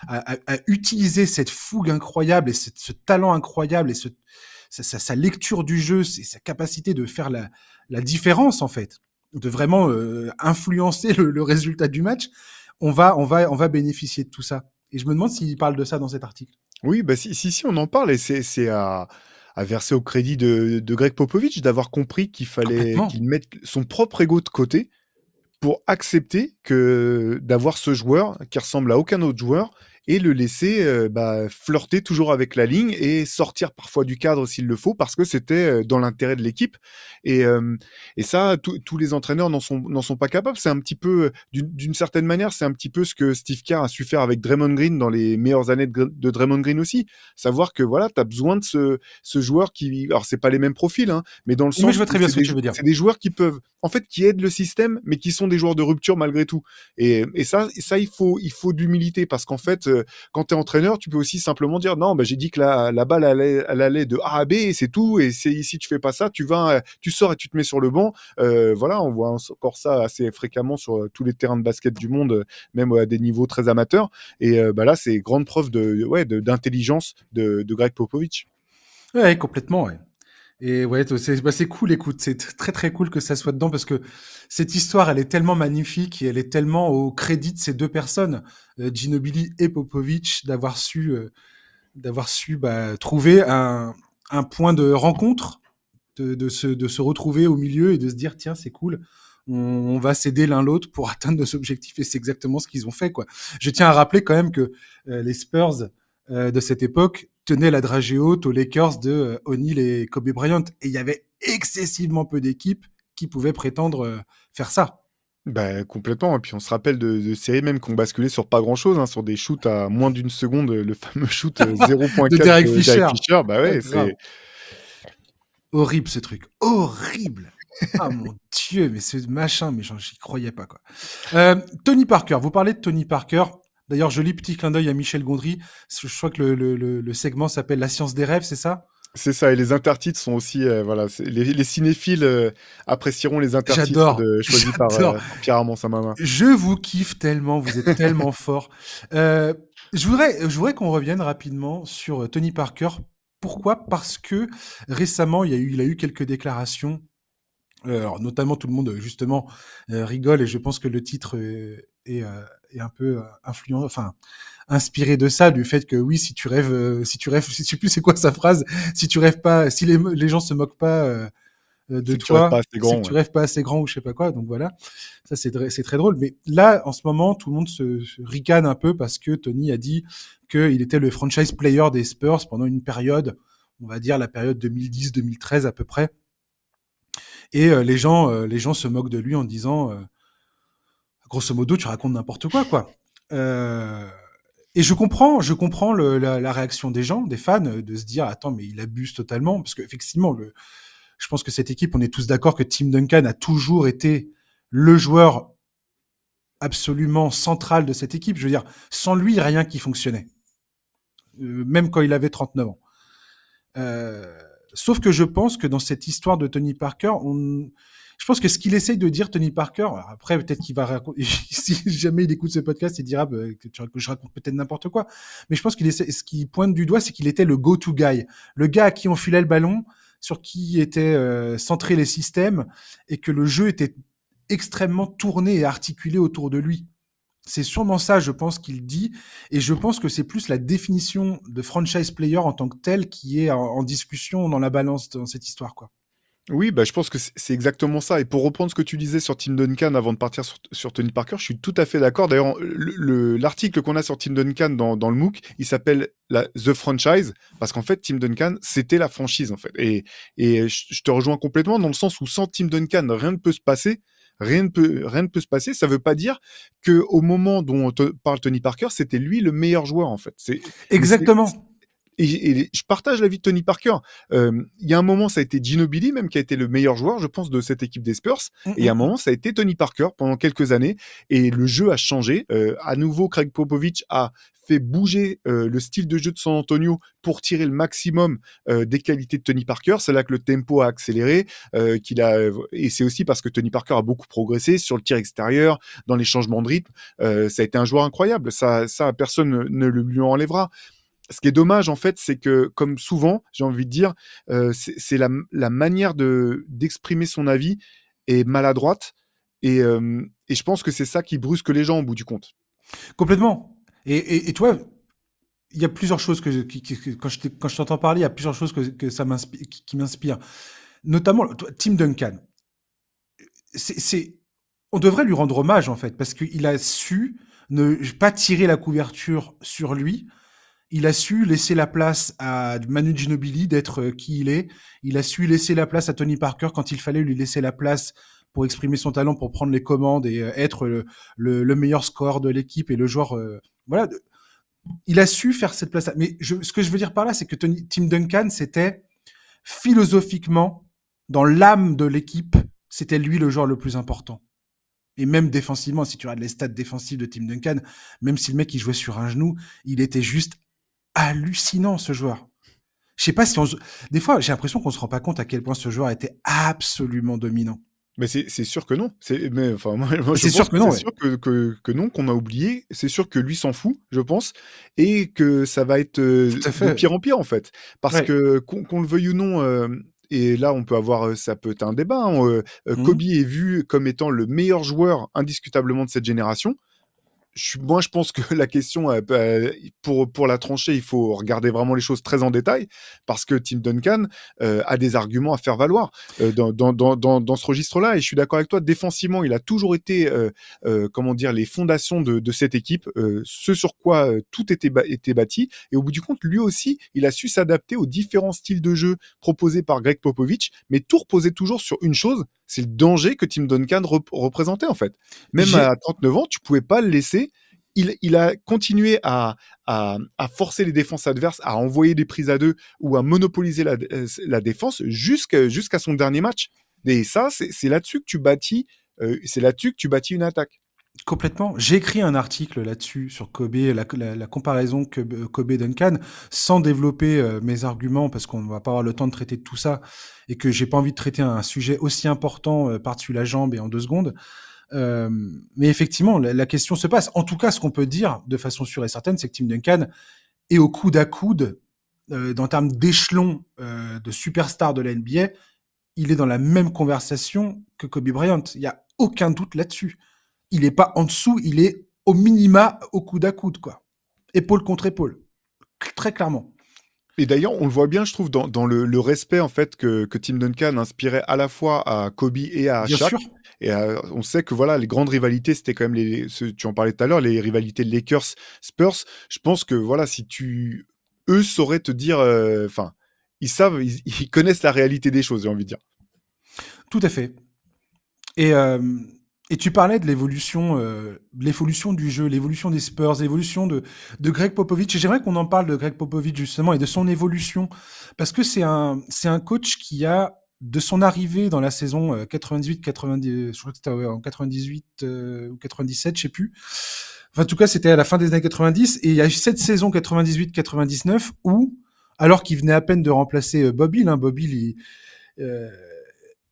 à utiliser cette fougue incroyable et ce talent incroyable et sa lecture du jeu, sa capacité de faire la différence en fait, de vraiment influencer le résultat du match, on va bénéficier de tout ça. Et je me demande s'il parle de ça dans cet article. Oui, bah si on en parle et c'est à verser au crédit de Gregg Popovich d'avoir compris qu'il fallait qu'il mette son propre ego de côté pour accepter que d'avoir ce joueur qui ressemble à aucun autre joueur et le laisser flirter toujours avec la ligne et sortir parfois du cadre s'il le faut, parce que c'était dans l'intérêt de l'équipe. Et ça, tous les entraîneurs n'en sont pas capables. C'est un petit peu, d'une certaine manière, c'est un petit peu ce que Steve Kerr a su faire avec Draymond Green dans les meilleures années de Draymond Green aussi. Savoir que voilà, tu as besoin de ce joueur qui... Alors, c'est pas les mêmes profils, hein, mais dans le sens... Oui, je vois très bien ce que tu veux dire. C'est des joueurs qui peuvent... En fait, qui aident le système, mais qui sont des joueurs de rupture malgré tout. Et ça il faut de l'humilité, parce qu'en fait... Quand tu es entraîneur, tu peux aussi simplement dire non, j'ai dit que la balle allait de A à B et c'est tout. Et si tu fais pas ça, tu sors et tu te mets sur le banc. Voilà, on voit encore ça assez fréquemment sur tous les terrains de basket du monde, même à des niveaux très amateurs. Et là, c'est grande preuve d'intelligence de Gregg Popovich. Ouais, complètement. Ouais. Et ouais, c'est cool, écoute, c'est très très cool que ça soit dedans parce que cette histoire, elle est tellement magnifique et elle est tellement au crédit de ces deux personnes, Ginobili et Popovich, d'avoir su trouver un point de rencontre, de se retrouver au milieu et de se dire tiens, c'est cool, on va s'aider l'un l'autre pour atteindre nos objectifs et c'est exactement ce qu'ils ont fait, quoi. Je tiens à rappeler quand même que les Spurs de cette époque tenaient la dragée haute aux Lakers de O'Neal et Kobe Bryant. Et il y avait excessivement peu d'équipes qui pouvaient prétendre faire ça. Complètement. Et puis on se rappelle de séries même qui ont basculé sur pas grand-chose, hein, sur des shoots à moins d'une seconde, le fameux shoot 0.4 de Derek Fisher. C'est horrible ce truc. Horrible. Ah mon Dieu, mais ce machin, mais j'y croyais pas, quoi. Tony Parker, vous parlez de Tony Parker. D'ailleurs, joli petit clin d'œil à Michel Gondry. Je crois que le segment s'appelle « La science des rêves », c'est ça ? C'est ça, et les intertitres sont aussi... voilà, les cinéphiles apprécieront les intertitres choisis par Pierre Armand Samama. Je vous kiffe tellement, vous êtes tellement forts. Je voudrais qu'on revienne rapidement sur Tony Parker. Pourquoi ? Parce que récemment, il a eu quelques déclarations. Alors, notamment, tout le monde, justement, rigole, et je pense que le titre est un peu influent... Enfin, inspiré de ça, du fait que oui, si tu rêves, je sais plus c'est quoi sa phrase, si tu rêves pas, si les gens se moquent pas de si toi, tu rêves pas assez grand ou je sais pas quoi, donc voilà, ça c'est très drôle. Mais là, en ce moment, tout le monde se ricane un peu parce que Tony a dit qu'il était le franchise player des Spurs pendant une période, on va dire la période 2010-2013 à peu près, et les gens se moquent de lui en disant, grosso modo, tu racontes n'importe quoi, quoi. Et je comprends la réaction des gens, des fans, de se dire « Attends, mais il abuse totalement ». Parce qu'effectivement, je pense que cette équipe, on est tous d'accord que Tim Duncan a toujours été le joueur absolument central de cette équipe. Je veux dire, sans lui, rien qui fonctionnait. Même quand il avait 39 ans. Sauf que je pense que dans cette histoire de Tony Parker, je pense que ce qu'il essaye de dire, Tony Parker, après, peut-être qu'il va raconter, si jamais il écoute ce podcast, il dira que je raconte peut-être n'importe quoi. Mais je pense qu'il essaie, ce qu'il pointe du doigt, c'est qu'il était le go-to guy. Le gars à qui on filait le ballon, sur qui étaient centrés les systèmes, et que le jeu était extrêmement tourné et articulé autour de lui. C'est sûrement ça, je pense, qu'il dit. Et je pense que c'est plus la définition de franchise player en tant que tel qui est en discussion dans la balance dans cette histoire, quoi. Oui, bah, je pense que c'est exactement ça. Et pour reprendre ce que tu disais sur Tim Duncan avant de partir sur Tony Parker, je suis tout à fait d'accord. D'ailleurs, l'article qu'on a sur Tim Duncan dans le MOOC, il s'appelle The Franchise, parce qu'en fait, Tim Duncan, c'était la franchise, en fait. Et je te rejoins complètement dans le sens où sans Tim Duncan, rien ne peut se passer. Rien ne peut se passer. Ça ne veut pas dire qu'au moment dont parle Tony Parker, c'était lui le meilleur joueur, en fait. Exactement. Et je partage l'avis de Tony Parker. Il y a un moment, ça a été Ginobili même qui a été le meilleur joueur, je pense, de cette équipe des Spurs. Mm-hmm. Et à un moment, ça a été Tony Parker pendant quelques années. Et le jeu a changé. À nouveau, Gregg Popovich a fait bouger le style de jeu de San Antonio pour tirer le maximum des qualités de Tony Parker. C'est là que le tempo a accéléré, et c'est aussi parce que Tony Parker a beaucoup progressé sur le tir extérieur, dans les changements de rythme. Ça a été un joueur incroyable. Ça personne ne lui en enlèvera. Ce qui est dommage, en fait, c'est que, comme souvent, j'ai envie de dire, c'est la manière d'exprimer son avis est maladroite. Et je pense que c'est ça qui brusque les gens, au bout du compte. Complètement. Et toi, il y a plusieurs choses que quand je t'entends parler, il y a plusieurs choses qui m'inspirent. Notamment, Tim Duncan. On devrait lui rendre hommage, en fait, parce qu'il a su ne pas tirer la couverture sur lui. Il a su laisser la place à Manu Ginobili d'être qui il est. Il a su laisser la place à Tony Parker quand il fallait lui laisser la place pour exprimer son talent, pour prendre les commandes et être le meilleur scoreur de l'équipe et le joueur. Voilà. Il a su faire cette place. Mais ce que je veux dire par là, c'est que Tim Duncan, c'était philosophiquement, dans l'âme de l'équipe, c'était lui le joueur le plus important. Et même défensivement, si tu regardes les stats défensives de Tim Duncan, même si le mec il jouait sur un genou, il était juste hallucinant, ce joueur. Je sais pas si des fois, j'ai l'impression qu'on se rend pas compte à quel point ce joueur était absolument dominant. Mais c'est sûr que non. C'est sûr que non, qu'on a oublié. C'est sûr que lui s'en fout, je pense, et que ça va être de pire en pire, en fait. Parce que, qu'on le veuille ou non, et là, on peut avoir, ça peut être un débat. Hein, Kobe est vu comme étant le meilleur joueur indiscutablement de cette génération. Moi, je pense que la question, pour la trancher, il faut regarder vraiment les choses très en détail, parce que Tim Duncan a des arguments à faire valoir dans ce registre-là. Et je suis d'accord avec toi, défensivement, il a toujours été les fondations de cette équipe, ce sur quoi tout était bâti. Et au bout du compte, lui aussi, il a su s'adapter aux différents styles de jeu proposés par Gregg Popovich, mais tout reposait toujours sur une chose, c'est le danger que Tim Duncan représentait, en fait. Même à 39 ans, tu pouvais pas le laisser. Il a continué à forcer les défenses adverses, à envoyer des prises à deux ou à monopoliser la défense jusqu'à son dernier match. Et ça, c'est là-dessus que tu bâtis une attaque. Complètement. J'ai écrit un article là-dessus sur Kobe, la comparaison Kobe-Duncan, sans développer mes arguments parce qu'on ne va pas avoir le temps de traiter de tout ça et que j'ai pas envie de traiter un sujet aussi important par-dessus la jambe et en 2 secondes. Mais effectivement, la question se passe. En tout cas, ce qu'on peut dire de façon sûre et certaine, c'est que Tim Duncan est au coude à coude, en termes d'échelon de superstar de la NBA, il est dans la même conversation que Kobe Bryant. Il n'y a aucun doute là-dessus. Il n'est pas en dessous, il est au minima au coude à coude, quoi. Épaule contre épaule, très clairement. Et d'ailleurs, on le voit bien, je trouve, dans le respect en fait que Tim Duncan inspirait à la fois à Kobe et à Shaq. Bien sûr. Et on sait que voilà, les grandes rivalités, c'était quand même tu en parlais tout à l'heure, les rivalités Lakers-Spurs. Je pense que voilà, eux sauraient te dire, enfin, ils connaissent la réalité des choses, j'ai envie de dire. Tout à fait. Et tu parlais de l'évolution du jeu, l'évolution des Spurs, l'évolution de Gregg Popovich. Et j'aimerais qu'on en parle de Gregg Popovich justement et de son évolution, parce que c'est un coach qui a, de son arrivée dans la saison 98-90, je crois que c'était en 98 ou 97, je sais plus. Enfin, en tout cas, c'était à la fin des années 90. Et il y a eu cette saison 98-99 où, alors qu'il venait à peine de remplacer Bob Hill, Bob Hill,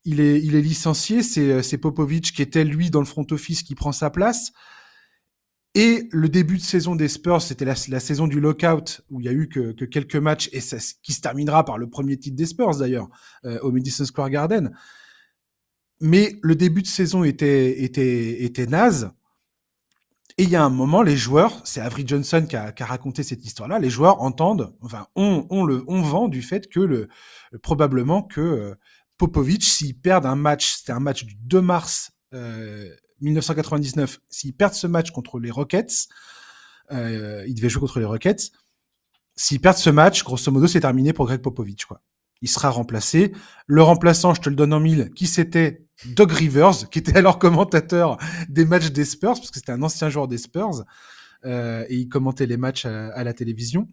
il est licencié, c'est Popovich qui était lui dans le front office qui prend sa place. Et le début de saison des Spurs, c'était la saison du lockout où il y a eu que quelques matchs et ça, qui se terminera par le premier titre des Spurs d'ailleurs au Madison Square Garden. Mais le début de saison était naze. Et il y a un moment, les joueurs, c'est Avery Johnson qui a raconté cette histoire-là. Les joueurs entendent, enfin, on vend du fait que probablement que Popovich, s'ils perdent un match, c'était un match du 2 mars 1999, s'ils perdent ce match contre les Rockets, ils devaient jouer contre les Rockets, s'ils perdent ce match, grosso modo, c'est terminé pour Gregg Popovich, quoi. Il sera remplacé. Le remplaçant, je te le donne en mille, qui c'était Doc Rivers, qui était alors commentateur des matchs des Spurs, parce que c'était un ancien joueur des Spurs, et il commentait les matchs à la télévision.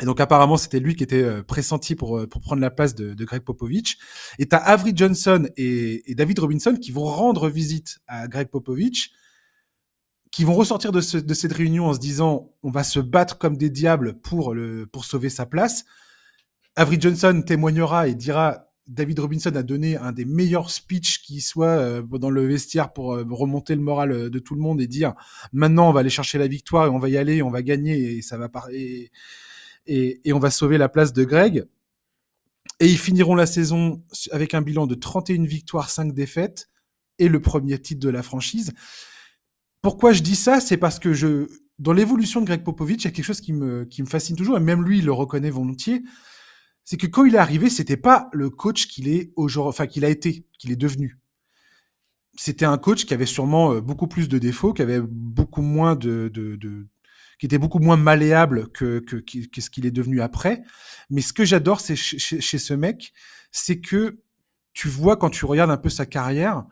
Et donc apparemment c'était lui qui était pressenti pour prendre la place de Gregg Popovich. Et t'as Avery Johnson et David Robinson qui vont rendre visite à Gregg Popovich, qui vont ressortir de cette réunion en se disant on va se battre comme des diables pour sauver sa place. Avery Johnson témoignera et dira David Robinson a donné un des meilleurs speeches qui soit dans le vestiaire pour remonter le moral de tout le monde et dire maintenant on va aller chercher la victoire et on va y aller, et on va gagner et ça va et on va sauver la place de Gregg. Et ils finiront la saison avec un bilan de 31 victoires, 5 défaites et le premier titre de la franchise. Pourquoi je dis ça ? C'est parce que dans l'évolution de Gregg Popovich, il y a quelque chose qui me fascine toujours, et même lui, il le reconnaît volontiers, c'est que quand il est arrivé, c'était pas le coach qu'il est devenu. C'était un coach qui avait sûrement beaucoup plus de défauts, qui avait beaucoup moins qui était beaucoup moins malléable que ce qu'il est devenu après. Mais ce que j'adore chez ce mec, c'est que tu vois, quand tu regardes un peu sa carrière,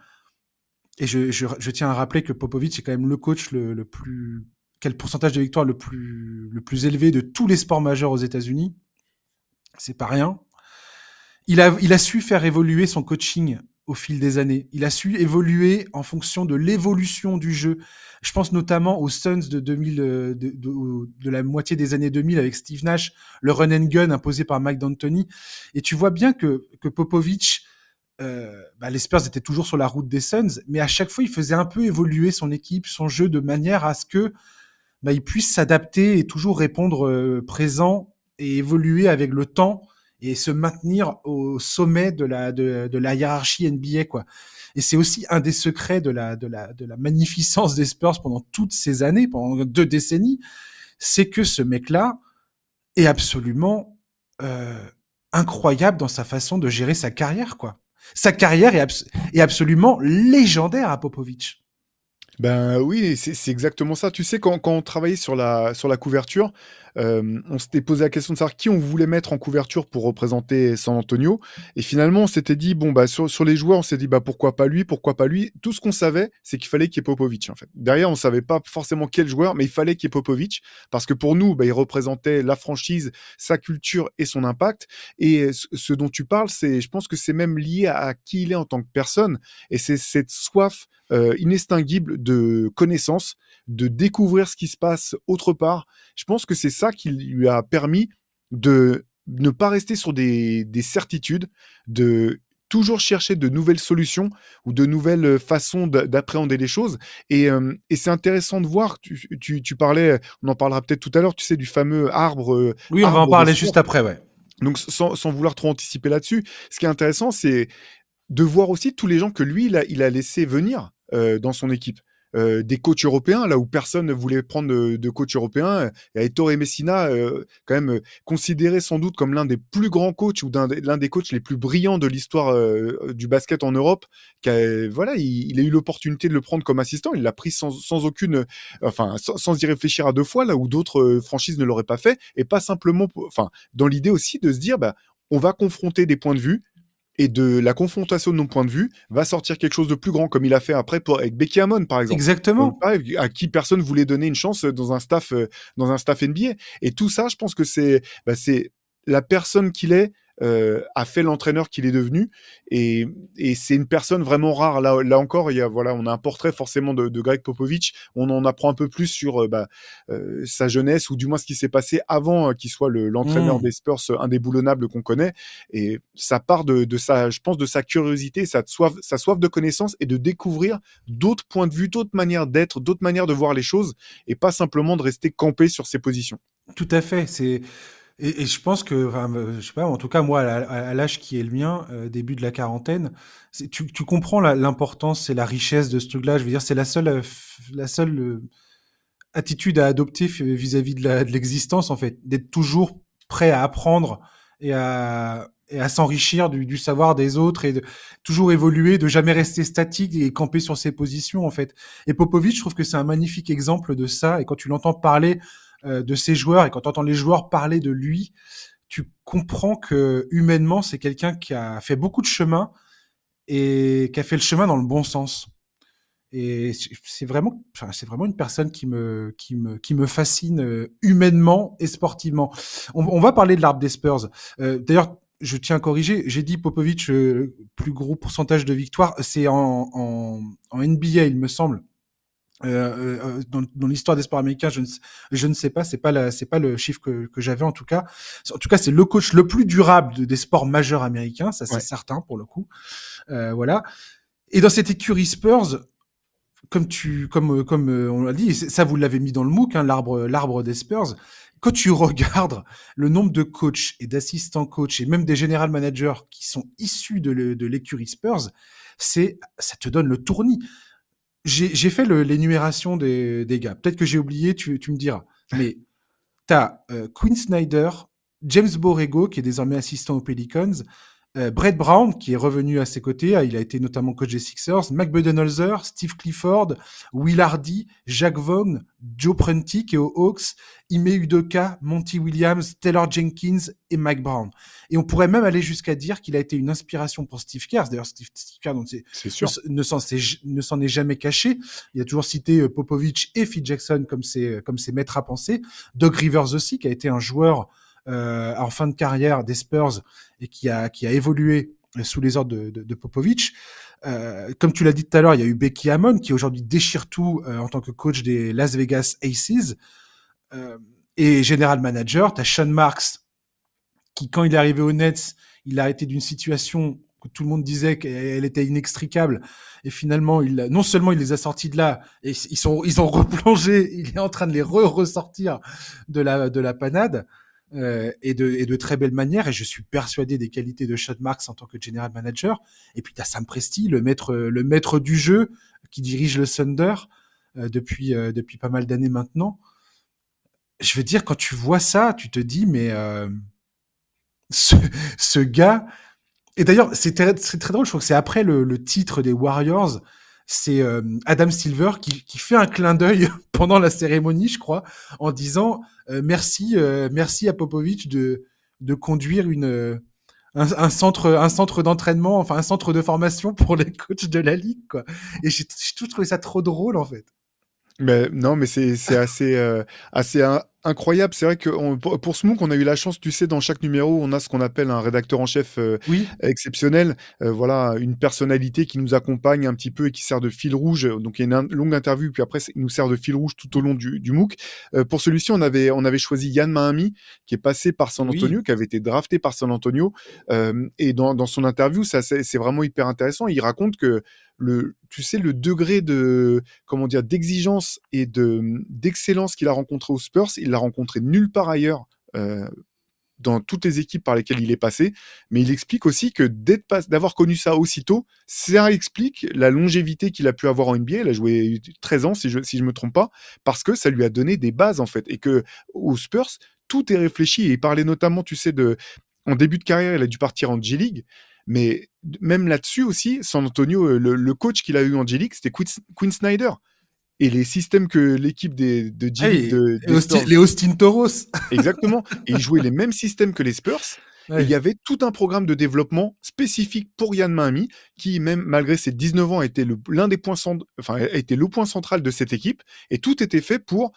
et je tiens à rappeler que Popovich est quand même le coach le plus... Quel pourcentage de victoire le plus élevé de tous les sports majeurs aux États-Unis. C'est pas rien. Il a su faire évoluer son coaching au fil des années. Il a su évoluer en fonction de l'évolution du jeu. Je pense notamment aux Suns de la moitié des années 2000 avec Steve Nash, le run and gun imposé par Mike D'Antoni. Et tu vois bien que Popovich, les Spurs étaient toujours sur la route des Suns, mais à chaque fois, il faisait un peu évoluer son équipe, son jeu, de manière à ce que il puisse s'adapter et toujours répondre présent et évoluer avec le temps et se maintenir au sommet de la hiérarchie NBA, quoi. Et c'est aussi un des secrets de la magnificence des Spurs pendant toutes ces années, pendant 2 décennies, c'est que ce mec-là est absolument incroyable dans sa façon de gérer sa carrière, quoi. Sa carrière est absolument légendaire à Popovich. Ben oui, c'est exactement ça. Tu sais, quand on travaillait sur la couverture, On s'était posé la question de savoir qui on voulait mettre en couverture pour représenter San Antonio. Et finalement, on s'était dit, bon, bah, sur les joueurs, on s'est dit, bah, pourquoi pas lui. Tout ce qu'on savait, c'est qu'il fallait qu'il y ait Popovich, en fait. Derrière, on ne savait pas forcément quel joueur, mais il fallait qu'il y ait Popovich. Parce que pour nous, bah, il représentait la franchise, sa culture et son impact. Et ce dont tu parles, c'est, je pense que c'est même lié à qui il est en tant que personne. Et c'est cette soif inextinguible de connaissances, de découvrir ce qui se passe autre part. Je pense que c'est ça qui lui a permis de ne pas rester sur des certitudes, de toujours chercher de nouvelles solutions ou de nouvelles façons d'appréhender les choses. Et c'est intéressant de voir, tu parlais, on en parlera peut-être tout à l'heure, tu sais, du fameux arbre. Oui, on va en parler juste après, ouais. Donc, sans vouloir trop anticiper là-dessus, ce qui est intéressant, c'est de voir aussi tous les gens que lui, il a laissé venir dans son équipe. Des coachs européens, là où personne ne voulait prendre de coach européen. Ettore Messina, quand même considéré sans doute comme l'un des plus grands coachs ou l'un des coachs les plus brillants de l'histoire du basket en Europe. Il a eu l'opportunité de le prendre comme assistant. Il l'a pris sans y réfléchir à deux fois, là où d'autres franchises ne l'auraient pas fait. Et pas simplement, dans l'idée aussi de se dire, bah, on va confronter des points de vue. Et de la confrontation de nos points de vue va sortir quelque chose de plus grand, comme il a fait après avec Becky Hammon, par exemple. Exactement. À qui personne voulait donner une chance dans un staff NBA. Et tout ça, je pense que c'est la personne qu'il est a fait l'entraîneur qu'il est devenu. Et c'est une personne vraiment rare. Là encore, on a un portrait forcément de Gregg Popovich. On en apprend un peu plus sur sa jeunesse, ou du moins ce qui s'est passé avant qu'il soit l'entraîneur des Spurs indéboulonnable qu'on connaît. Et ça part de sa curiosité, sa soif de connaissance et de découvrir d'autres points de vue, d'autres manières d'être, d'autres manières de voir les choses, et pas simplement de rester campé sur ses positions. Tout à fait. Et je pense que, je sais pas, en tout cas moi, à l'âge qui est le mien, début de la quarantaine, tu comprends l'importance et la richesse de ce truc-là. Je veux dire, c'est la seule attitude à adopter vis-à-vis de l'existence, en fait, d'être toujours prêt à apprendre et à s'enrichir du savoir des autres, et de toujours évoluer, de jamais rester statique et camper sur ses positions, en fait. Et Popovich, je trouve que c'est un magnifique exemple de ça. Et quand tu l'entends parler de ses joueurs, et quand tu entends les joueurs parler de lui, tu comprends que humainement, c'est quelqu'un qui a fait beaucoup de chemin et qui a fait le chemin dans le bon sens. Et c'est vraiment une personne qui me fascine humainement et sportivement. On va parler de l'arbre des Spurs. D'ailleurs, je tiens à corriger, j'ai dit Popovich, plus gros pourcentage de victoires, c'est en NBA, il me semble. Dans l'histoire des sports américains, je ne sais pas, c'est pas le chiffre que j'avais en tout cas. En tout cas, c'est le coach le plus durable des sports majeurs américains, ça c'est certain pour le coup. Voilà. Et dans cette écurie Spurs, comme on l'a dit, ça vous l'avez mis dans le MOOC, hein, l'arbre des Spurs. Quand tu regardes le nombre de coachs et d'assistants coachs et même des general managers qui sont issus de l'écurie Spurs, ça te donne le tournis. J'ai fait l'énumération des gars. Peut-être que j'ai oublié, tu me diras. Mais t'as Quinn Snyder, James Borrego, qui est désormais assistant aux Pelicans, Brett Brown, qui est revenu à ses côtés, il a été notamment coach des Sixers, Mac Budenholzer, Steve Clifford, Will Hardy, Jacques Vaughn, Joe Prunty, qui est aux Hawks, Ime Udoka, Monty Williams, Taylor Jenkins et Mike Brown. Et on pourrait même aller jusqu'à dire qu'il a été une inspiration pour Steve Kerr. D'ailleurs, Steve Kerr ne s'en est jamais caché. Il a toujours cité Popovich et Phil Jackson comme ses maîtres à penser. Doc Rivers aussi, qui a été un joueur en fin de carrière des Spurs et qui a évolué sous les ordres de Popovich. Comme tu l'as dit tout à l'heure, il y a eu Becky Hammon qui aujourd'hui déchire tout en tant que coach des Las Vegas Aces et general manager. Tu as Sean Marks qui, quand il est arrivé aux Nets, il a été d'une situation que tout le monde disait qu'elle était inextricable, et finalement non seulement il les a sortis de là, et ils ont replongé, il est en train de les ressortir de la panade. Et de très belle manière, et je suis persuadé des qualités de Sean Marks en tant que general manager. Et puis t'as Sam Presti, le maître du jeu, qui dirige le Thunder depuis pas mal d'années maintenant. Je veux dire, quand tu vois ça, tu te dis mais ce gars. Et d'ailleurs c'est très drôle, je trouve que c'est après le titre des Warriors, c'est Adam Silver qui fait un clin d'œil pendant la cérémonie, je crois, en disant merci à Popovich de conduire un centre d'entraînement, enfin un centre de formation pour les coachs de la ligue, quoi. Et j'ai tout trouvé ça trop drôle, en fait. Mais non, mais c'est assez incroyable. C'est vrai que pour ce MOOC, on a eu la chance, tu sais, dans chaque numéro, on a ce qu'on appelle un rédacteur en chef exceptionnel. Voilà, une personnalité qui nous accompagne un petit peu et qui sert de fil rouge. Donc, il y a une longue interview, puis après, il nous sert de fil rouge tout au long du MOOC. Pour celui-ci, on avait choisi Yann Mahami, qui est passé par San Antonio, qui avait été drafté par San Antonio. Et dans son interview, ça, c'est vraiment hyper intéressant. Il raconte que le degré de, d'exigence et d'excellence qu'il a rencontré aux Spurs, il l'a rencontré nulle part ailleurs dans toutes les équipes par lesquelles il est passé. Mais il explique aussi que d'avoir connu ça aussitôt, ça explique la longévité qu'il a pu avoir en NBA. Il a joué 13 ans, si je me trompe pas, parce que ça lui a donné des bases, en fait. Et que aux Spurs, tout est réfléchi. Et il parlait notamment, en début de carrière, il a dû partir en G-League. Mais même là-dessus aussi, San Antonio, le coach qu'il a eu en G-League, c'était Quinn Snyder. Et les systèmes que l'équipe de G-League... les Austin Toros. Exactement. Et ils jouaient les mêmes systèmes que les Spurs. Ouais. Et il y avait tout un programme de développement spécifique pour Yann Mahami, qui, même malgré ses 19 ans, était le point central de cette équipe. Et tout était fait pour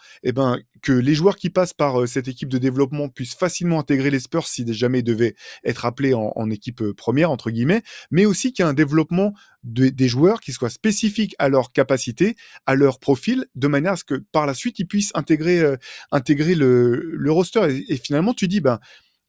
que les joueurs qui passent par cette équipe de développement puissent facilement intégrer les Spurs si jamais ils devaient être appelés en équipe première, entre guillemets, mais aussi qu'il y a un développement des joueurs qui soit spécifique à leur capacité, à leur profil, de manière à ce que par la suite, ils puissent intégrer le roster. Et finalement, tu dis...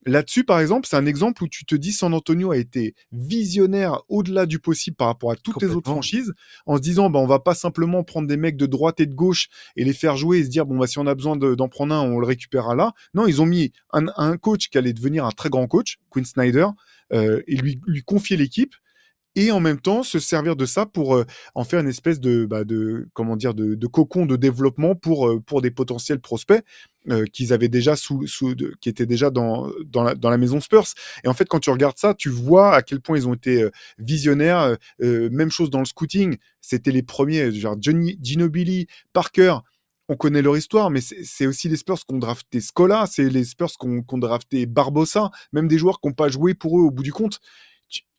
là-dessus, par exemple, c'est un exemple où tu te dis San Antonio a été visionnaire au-delà du possible par rapport à toutes les autres franchises, en se disant on va pas simplement prendre des mecs de droite et de gauche et les faire jouer et se dire si on a besoin d'en prendre un, on le récupérera là. Non, ils ont mis un coach qui allait devenir un très grand coach, Quinn Snyder, et lui confier l'équipe. Et en même temps, se servir de ça pour en faire une espèce de cocon de développement pour des potentiels prospects qu'ils avaient déjà qui étaient déjà dans la maison Spurs. Et en fait, quand tu regardes ça, tu vois à quel point ils ont été visionnaires. Même chose dans le scouting, c'était les premiers, genre Johnny Ginobili, Parker. On connaît leur histoire, mais c'est aussi les Spurs qui ont drafté Scola, c'est les Spurs qui ont drafté Barbosa, même des joueurs qui n'ont pas joué pour eux au bout du compte.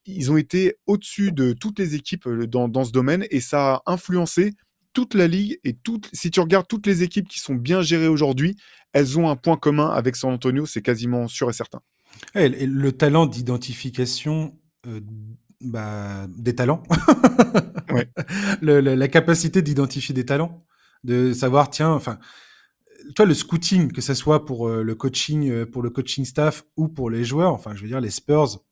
Ils ont été au-dessus de toutes les équipes dans ce domaine et ça a influencé toute la ligue. Et si tu regardes toutes les équipes qui sont bien gérées aujourd'hui, elles ont un point commun avec San Antonio, c'est quasiment sûr et certain. Et le talent d'identification des talents, ouais. La capacité d'identifier des talents, de savoir, toi, le scouting, que ce soit pour le coaching, pour le coaching staff ou pour les joueurs, les Spurs.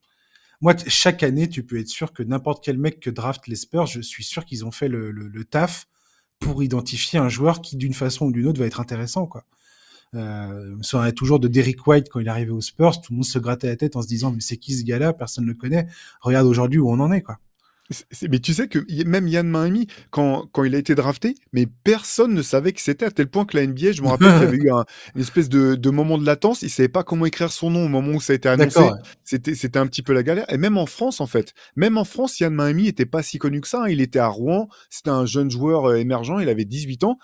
Moi, chaque année, tu peux être sûr que n'importe quel mec que draft les Spurs, je suis sûr qu'ils ont fait le taf pour identifier un joueur qui, d'une façon ou d'une autre, va être intéressant, quoi. On a toujours de Derrick White quand il est arrivé aux Spurs, tout le monde se grattait la tête en se disant mais c'est qui ce gars-là ? Personne ne le connaît. Regarde aujourd'hui où on en est, quoi. Mais tu sais que même Yann Mahami, quand il a été drafté, mais personne ne savait qui c'était, à tel point que la NBA, je me rappelle qu'il y avait eu une espèce de moment de latence, il ne savait pas comment écrire son nom au moment où ça a été annoncé. Ouais. C'était un petit peu la galère. Et même en France, en fait. Même en France, Yann Mahami n'était pas si connu que ça. Il était à Rouen, c'était un jeune joueur émergent, il avait 18 ans.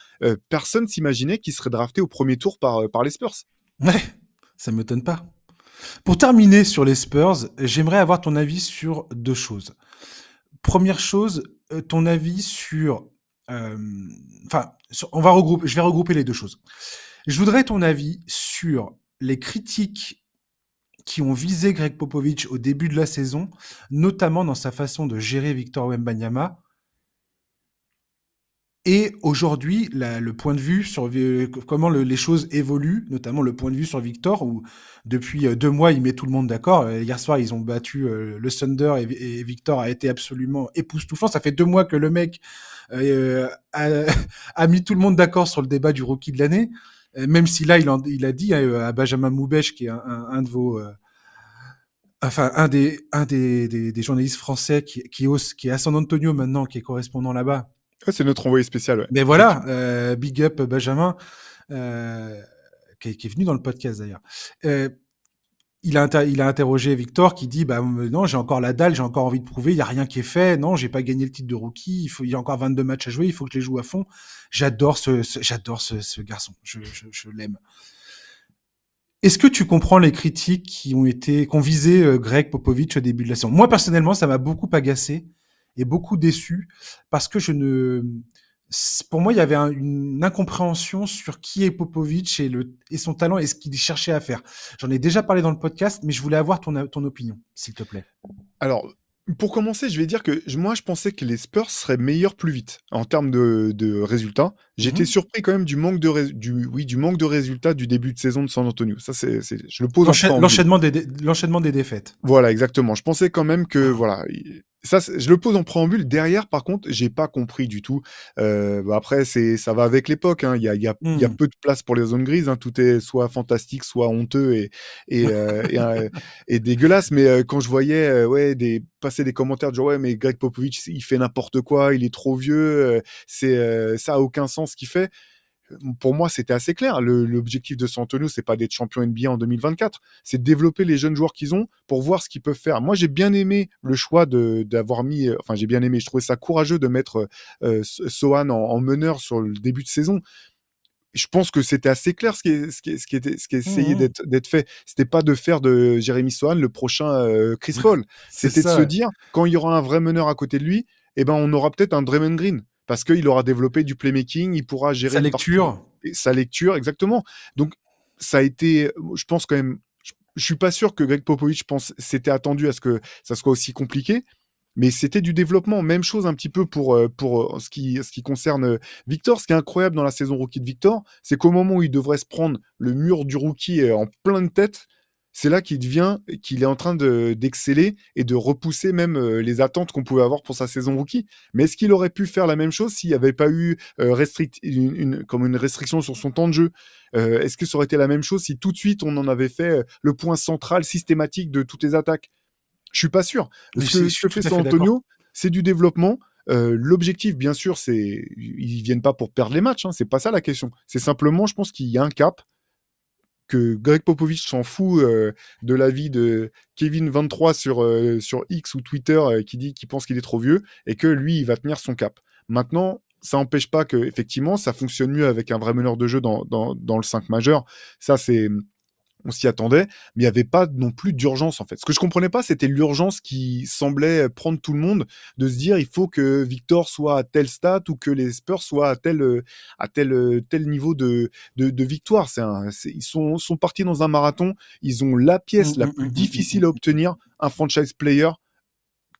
Personne ne s'imaginait qu'il serait drafté au premier tour par les Spurs. Ouais, ça ne m'étonne pas. Pour terminer sur les Spurs, j'aimerais avoir ton avis sur deux choses. Première chose, ton avis sur... je vais regrouper les deux choses. Je voudrais ton avis sur les critiques qui ont visé Gregg Popovich au début de la saison, notamment dans sa façon de gérer Victor Wembanyama. Et aujourd'hui, le point de vue sur comment les choses évoluent, notamment le point de vue sur Victor, où depuis 2 mois, il met tout le monde d'accord. Hier soir, ils ont battu le Thunder et Victor a été absolument époustouflant. Ça fait 2 mois que le mec a mis tout le monde d'accord sur le débat du rookie de l'année, même si là, il a dit à Benjamin Moubèche, qui est un de vos... un des journalistes français qui est à San Antonio maintenant, qui est correspondant là-bas. C'est notre envoyé spécial. Ouais. Mais voilà, big up Benjamin, qui est venu dans le podcast d'ailleurs. Il a interrogé Victor qui dit bah, « Non, j'ai encore la dalle, j'ai encore envie de prouver, il n'y a rien qui est fait, non, j'ai pas gagné le titre de rookie, il y a encore 22 matchs à jouer, il faut que je les joue à fond. » J'adore ce garçon, je l'aime. Est-ce que tu comprends les critiques qui ont visé Gregg Popovich au début de la saison ? Moi, personnellement, ça m'a beaucoup agacé et beaucoup déçu parce que pour moi, il y avait une incompréhension sur qui est Popovich et son talent et ce qu'il cherchait à faire. J'en ai déjà parlé dans le podcast, mais je voulais avoir ton opinion, s'il te plaît. Alors, pour commencer, je vais dire que moi, je pensais que les Spurs seraient meilleurs plus vite en termes de résultats. J'étais surpris quand même du manque de résultats du début de saison de San Antonio. Ça, je le pose en l'enchaînement des défaites. Voilà, exactement. Je pensais quand même que voilà. Ça, je le pose en préambule. Derrière, par contre, j'ai pas compris du tout. Après, ça va avec l'époque. Hein. Il y a peu de place pour les zones grises. Hein. Tout est soit fantastique, soit honteux et dégueulasse. Mais quand je voyais passer des commentaires de genre mais Gregg Popovich, il fait n'importe quoi, il est trop vieux, ça a aucun sens ce qu'il fait. Pour moi, c'était assez clair. L'objectif de San Antonio, c'est pas d'être champion NBA en 2024, c'est de développer les jeunes joueurs qu'ils ont pour voir ce qu'ils peuvent faire. Moi, j'ai bien aimé le choix je trouvais ça courageux de mettre Sohan en meneur sur le début de saison. Je pense que c'était assez clair ce qui essayait d'être fait. C'était pas de faire de Jérémy Sohan le prochain Chris Paul. C'était de se dire, quand il y aura un vrai meneur à côté de lui, eh ben, on aura peut-être un Draymond Green. Parce qu'il aura développé du playmaking, il pourra gérer sa lecture, exactement. Donc, ça a été, je pense quand même, je suis pas sûr que Gregg Popovich s'était attendu à ce que ça soit aussi compliqué, mais c'était du développement. Même chose un petit peu pour ce qui concerne Victor. Ce qui est incroyable dans la saison rookie de Victor, c'est qu'au moment où il devrait se prendre le mur du rookie en pleine tête, c'est là qu'il est en train d'exceller et de repousser même les attentes qu'on pouvait avoir pour sa saison rookie. Mais est-ce qu'il aurait pu faire la même chose s'il n'y avait pas eu une restriction sur son temps de jeu ? Est-ce que ça aurait été la même chose si tout de suite on en avait fait le point central systématique de toutes les attaques ? Je ne suis pas sûr. Ce que fait San Antonio, c'est du développement. L'objectif, bien sûr, c'est qu'ils ne viennent pas pour perdre les matchs. Hein, ce n'est pas ça la question. C'est simplement, je pense qu'il y a un cap. Que Gregg Popovich s'en fout de l'avis de Kevin 23 sur X ou Twitter qui pense qu'il est trop vieux et que lui, il va tenir son cap. Maintenant, ça n'empêche pas qu'effectivement, ça fonctionne mieux avec un vrai meneur de jeu dans le 5 majeur. Ça, on s'y attendait, mais il n'y avait pas non plus d'urgence en fait. Ce que je ne comprenais pas, c'était l'urgence qui semblait prendre tout le monde de se dire il faut que Victor soit à tel stade ou que les Spurs soient à tel niveau de victoire. Ils sont partis dans un marathon, ils ont la pièce la plus difficile à obtenir, un franchise player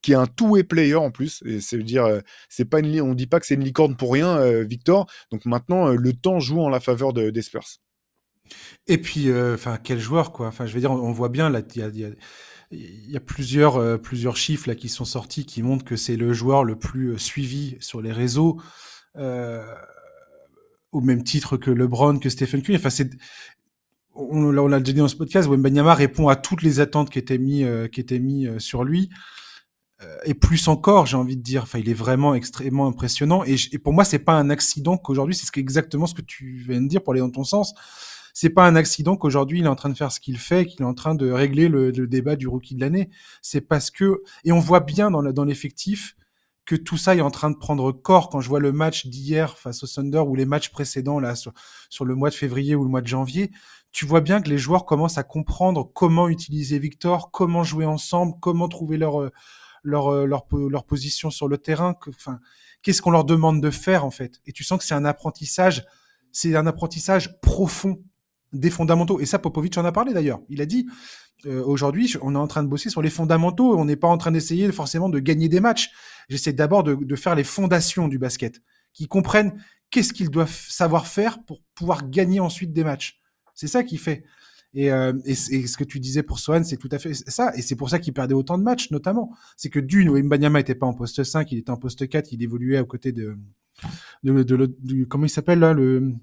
qui est un two-way player en plus. Et c'est-à-dire, on ne dit pas que c'est une licorne pour rien, Victor. Donc maintenant, le temps joue en la faveur des Spurs. Et puis, quel joueur, quoi. Enfin, je veux dire, on voit bien, là, il y a plusieurs chiffres là, qui sont sortis qui montrent que c'est le joueur le plus suivi sur les réseaux, au même titre que LeBron, que Stephen Curry. Enfin, on l'a déjà dit dans ce podcast, Wembanyama répond à toutes les attentes qui étaient mises sur lui. Et plus encore, j'ai envie de dire, enfin, il est vraiment extrêmement impressionnant. Et pour moi, c'est pas un accident qu'aujourd'hui, c'est exactement ce que tu viens de dire pour aller dans ton sens. C'est pas un accident qu'aujourd'hui, il est en train de faire ce qu'il fait, qu'il est en train de régler le débat du rookie de l'année. C'est parce que, et on voit bien dans l'effectif que tout ça est en train de prendre corps. Quand je vois le match d'hier face au Thunder ou les matchs précédents là sur le mois de février ou le mois de janvier, tu vois bien que les joueurs commencent à comprendre comment utiliser Victor, comment jouer ensemble, comment trouver leur position sur le terrain, qu'est-ce qu'on leur demande de faire en fait. Et tu sens que c'est un apprentissage profond des fondamentaux. Et ça, Popovich en a parlé d'ailleurs. Il a dit, aujourd'hui, on est en train de bosser sur les fondamentaux, on n'est pas en train d'essayer forcément de gagner des matchs. J'essaie d'abord de faire les fondations du basket, qu'ils comprennent qu'est-ce qu'ils doivent savoir faire pour pouvoir gagner ensuite des matchs. C'est ça qu'il fait. Et ce que tu disais pour Sohan, c'est tout à fait ça, et c'est pour ça qu'il perdait autant de matchs notamment, c'est que Wembanyama n'était pas en poste 5, il était en poste 4, il évoluait aux côtés de comment il s'appelle là, le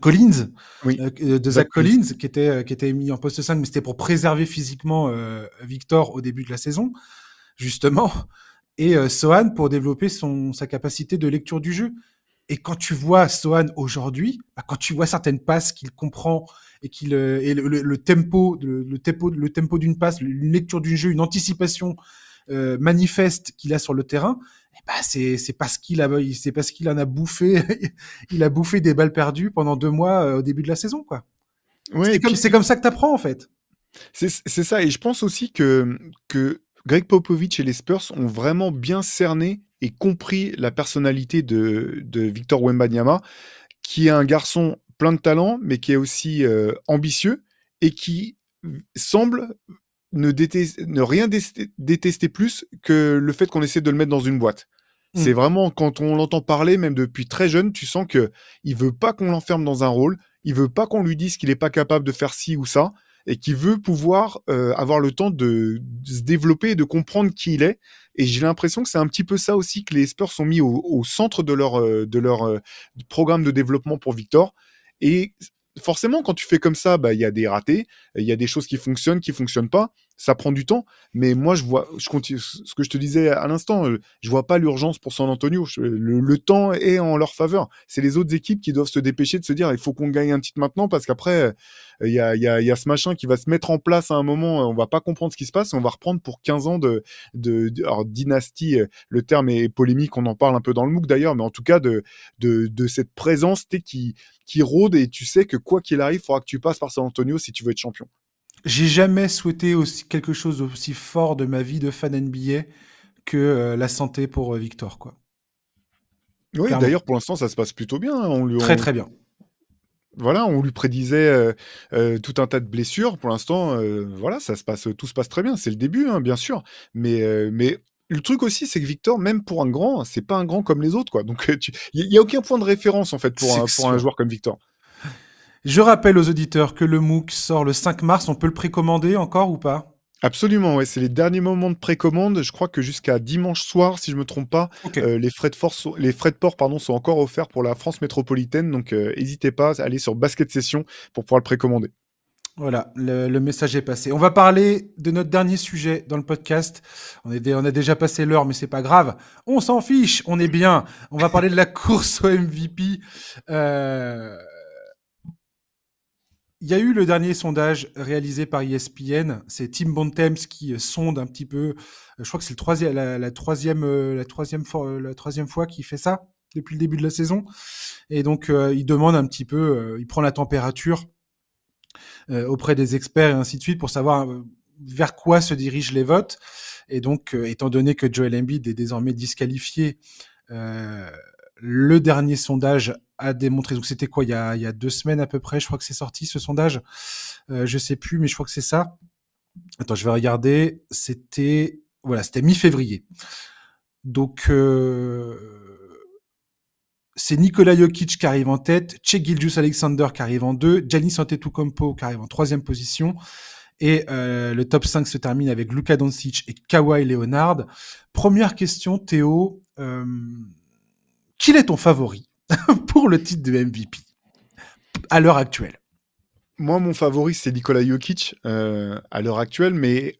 Collins, oui. De Zach Collins qui était mis en poste 5, mais c'était pour préserver physiquement Victor au début de la saison justement, et Sohan pour développer sa capacité de lecture du jeu. Et quand tu vois Sohan aujourd'hui, bah, quand tu vois certaines passes qu'il comprend et qu'il le tempo d'une passe, une lecture du jeu, une anticipation manifeste qu'il a sur le terrain, et bah, c'est parce qu'il en a bouffé il a bouffé des balles perdues pendant 2 mois au début de la saison, quoi. Ouais, c'est comme ça que t'apprends, en fait. C'est ça, et je pense aussi que Gregg Popovich et les Spurs ont vraiment bien cerné et compris la personnalité de Victor Wembanyama, qui est un garçon plein de talent, mais qui est aussi ambitieux et qui semble ne rien détester plus que le fait qu'on essaie de le mettre dans une boîte. Mmh. C'est vraiment, quand on l'entend parler, même depuis très jeune, tu sens qu'il ne veut pas qu'on l'enferme dans un rôle, il ne veut pas qu'on lui dise qu'il n'est pas capable de faire ci ou ça, et qui veut pouvoir avoir le temps de se développer et de comprendre qui il est. Et j'ai l'impression que c'est un petit peu ça aussi que les Spurs ont mis au centre de leur programme de développement pour Victor. Et forcément, quand tu fais comme ça, bah, y a des ratés, il y a des choses qui fonctionnent pas, ça prend du temps. Mais moi, je continue, ce que je te disais à l'instant, je vois pas l'urgence pour San Antonio. Le temps est en leur faveur. C'est les autres équipes qui doivent se dépêcher de se dire, il faut qu'on gagne un titre maintenant, parce qu'après, il y a ce machin qui va se mettre en place à un moment, on va pas comprendre ce qui se passe, on va reprendre pour 15 ans alors, dynastie, le terme est polémique, on en parle un peu dans le MOOC d'ailleurs, mais en tout cas, de cette présence qui rôde, et tu sais que quoi qu'il arrive, il faudra que tu passes par San Antonio si tu veux être champion. J'ai jamais souhaité quelque chose aussi fort de ma vie de fan NBA que la santé pour Victor, quoi. Oui, clairement. D'ailleurs, pour l'instant, ça se passe plutôt bien. Très bien. Voilà, on lui prédisait tout un tas de blessures. Pour l'instant, voilà, tout se passe très bien. C'est le début, hein, bien sûr, mais le truc aussi, c'est que Victor, même pour un grand, c'est pas un grand comme les autres, quoi. Donc, il y a aucun point de référence, en fait, pour un joueur comme Victor. Je rappelle aux auditeurs que le MOOC sort le 5 mars. On peut le précommander encore ou pas ? Absolument, ouais. C'est les derniers moments de précommande. Je crois que jusqu'à dimanche soir, si je ne me trompe pas, okay. Les frais de port sont encore offerts pour la France métropolitaine. Donc, n'hésitez pas à aller sur Basket Session pour pouvoir le précommander. Voilà, le message est passé. On va parler de notre dernier sujet dans le podcast. On a déjà passé l'heure, mais c'est pas grave. On s'en fiche, on est bien. On va parler de la course au MVP. Il y a eu le dernier sondage réalisé par ESPN. C'est Tim Bontemps qui sonde un petit peu. Je crois que c'est la troisième fois qu'il fait ça depuis le début de la saison. Et donc, il demande un petit peu, il prend la température auprès des experts et ainsi de suite pour savoir vers quoi se dirigent les votes. Et donc, étant donné que Joel Embiid est désormais disqualifié, le dernier sondage a démontré, donc c'était quoi, il y a 2 semaines à peu près, je crois que c'est sorti ce sondage, je sais plus, mais je crois que c'est ça, attends, je vais regarder, c'était mi-février, donc c'est Nikola Jokic qui arrive en tête, Shai Gilgeous-Alexander qui arrive en 2, Giannis Antetokounmpo qui arrive en 3e position, et le top 5 se termine avec Luka Doncic et Kawhi Leonard. Première question, Théo, quel est ton favori pour le titre de MVP à l'heure actuelle? Moi, mon favori, c'est Nikola Jokic à l'heure actuelle, mais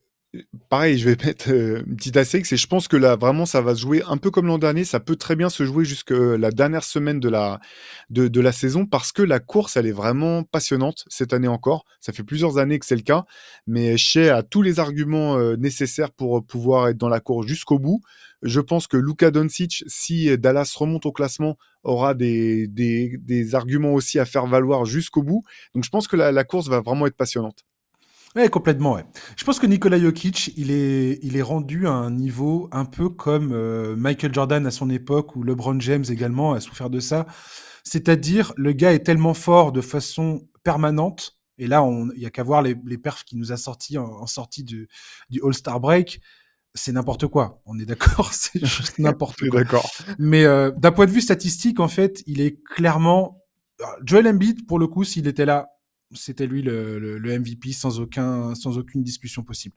pareil, je vais mettre une petite astérisque, c'est je pense que là, vraiment, ça va se jouer un peu comme l'an dernier, ça peut très bien se jouer jusqu'à la dernière semaine de la saison, parce que la course, elle est vraiment passionnante cette année encore, ça fait plusieurs années que c'est le cas, mais Shai a tous les arguments nécessaires pour pouvoir être dans la course jusqu'au bout. Je pense que Luka Doncic, si Dallas remonte au classement, aura des arguments aussi à faire valoir jusqu'au bout. Donc, je pense que la course va vraiment être passionnante. Oui, complètement. Ouais. Je pense que Nikola Jokic, il est rendu à un niveau un peu comme Michael Jordan à son époque, ou LeBron James également a souffert de ça. C'est-à-dire, le gars est tellement fort de façon permanente. Et là, il n'y a qu'à voir les perfs qu'il nous a sortis en sortie du All-Star Break. C'est n'importe quoi, on est d'accord, c'est juste n'importe quoi. D'accord. Mais d'un point de vue statistique, en fait, il est clairement... Joel Embiid, pour le coup, s'il était là, c'était lui le MVP sans aucune discussion possible.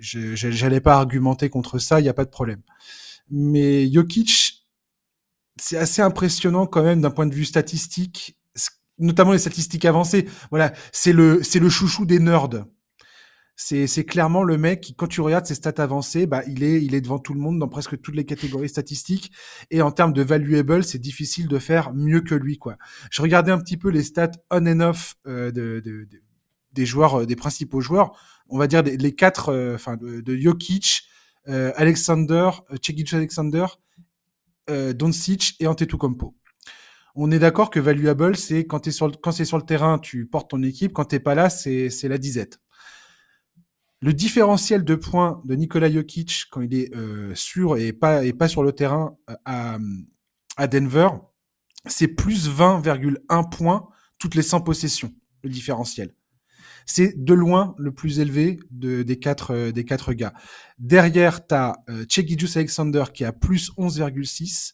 J'allais pas argumenter contre ça, il n'y a pas de problème. Mais Jokic, c'est assez impressionnant quand même d'un point de vue statistique, notamment les statistiques avancées. Voilà, c'est le chouchou des nerds. C'est clairement le mec qui, quand tu regardes ses stats avancées, bah, il est devant tout le monde dans presque toutes les catégories statistiques. Et en termes de valuable, c'est difficile de faire mieux que lui, quoi. Je regardais un petit peu les stats on and off des joueurs, des principaux joueurs. On va dire les quatre, de Jokic, Alexander, Gilgeous-Alexander, Doncic et Antetokounmpo. On est d'accord que valuable, c'est quand c'est sur le terrain, tu portes ton équipe. Quand t'es pas là, c'est la disette. Le différentiel de points de Nikola Jokic quand il est sûr et pas sur le terrain à Denver, c'est plus 20,1 points toutes les 100 possessions, le différentiel. C'est de loin le plus élevé des quatre gars. Derrière, tu as Gilgeous-Alexander qui a plus 11,6.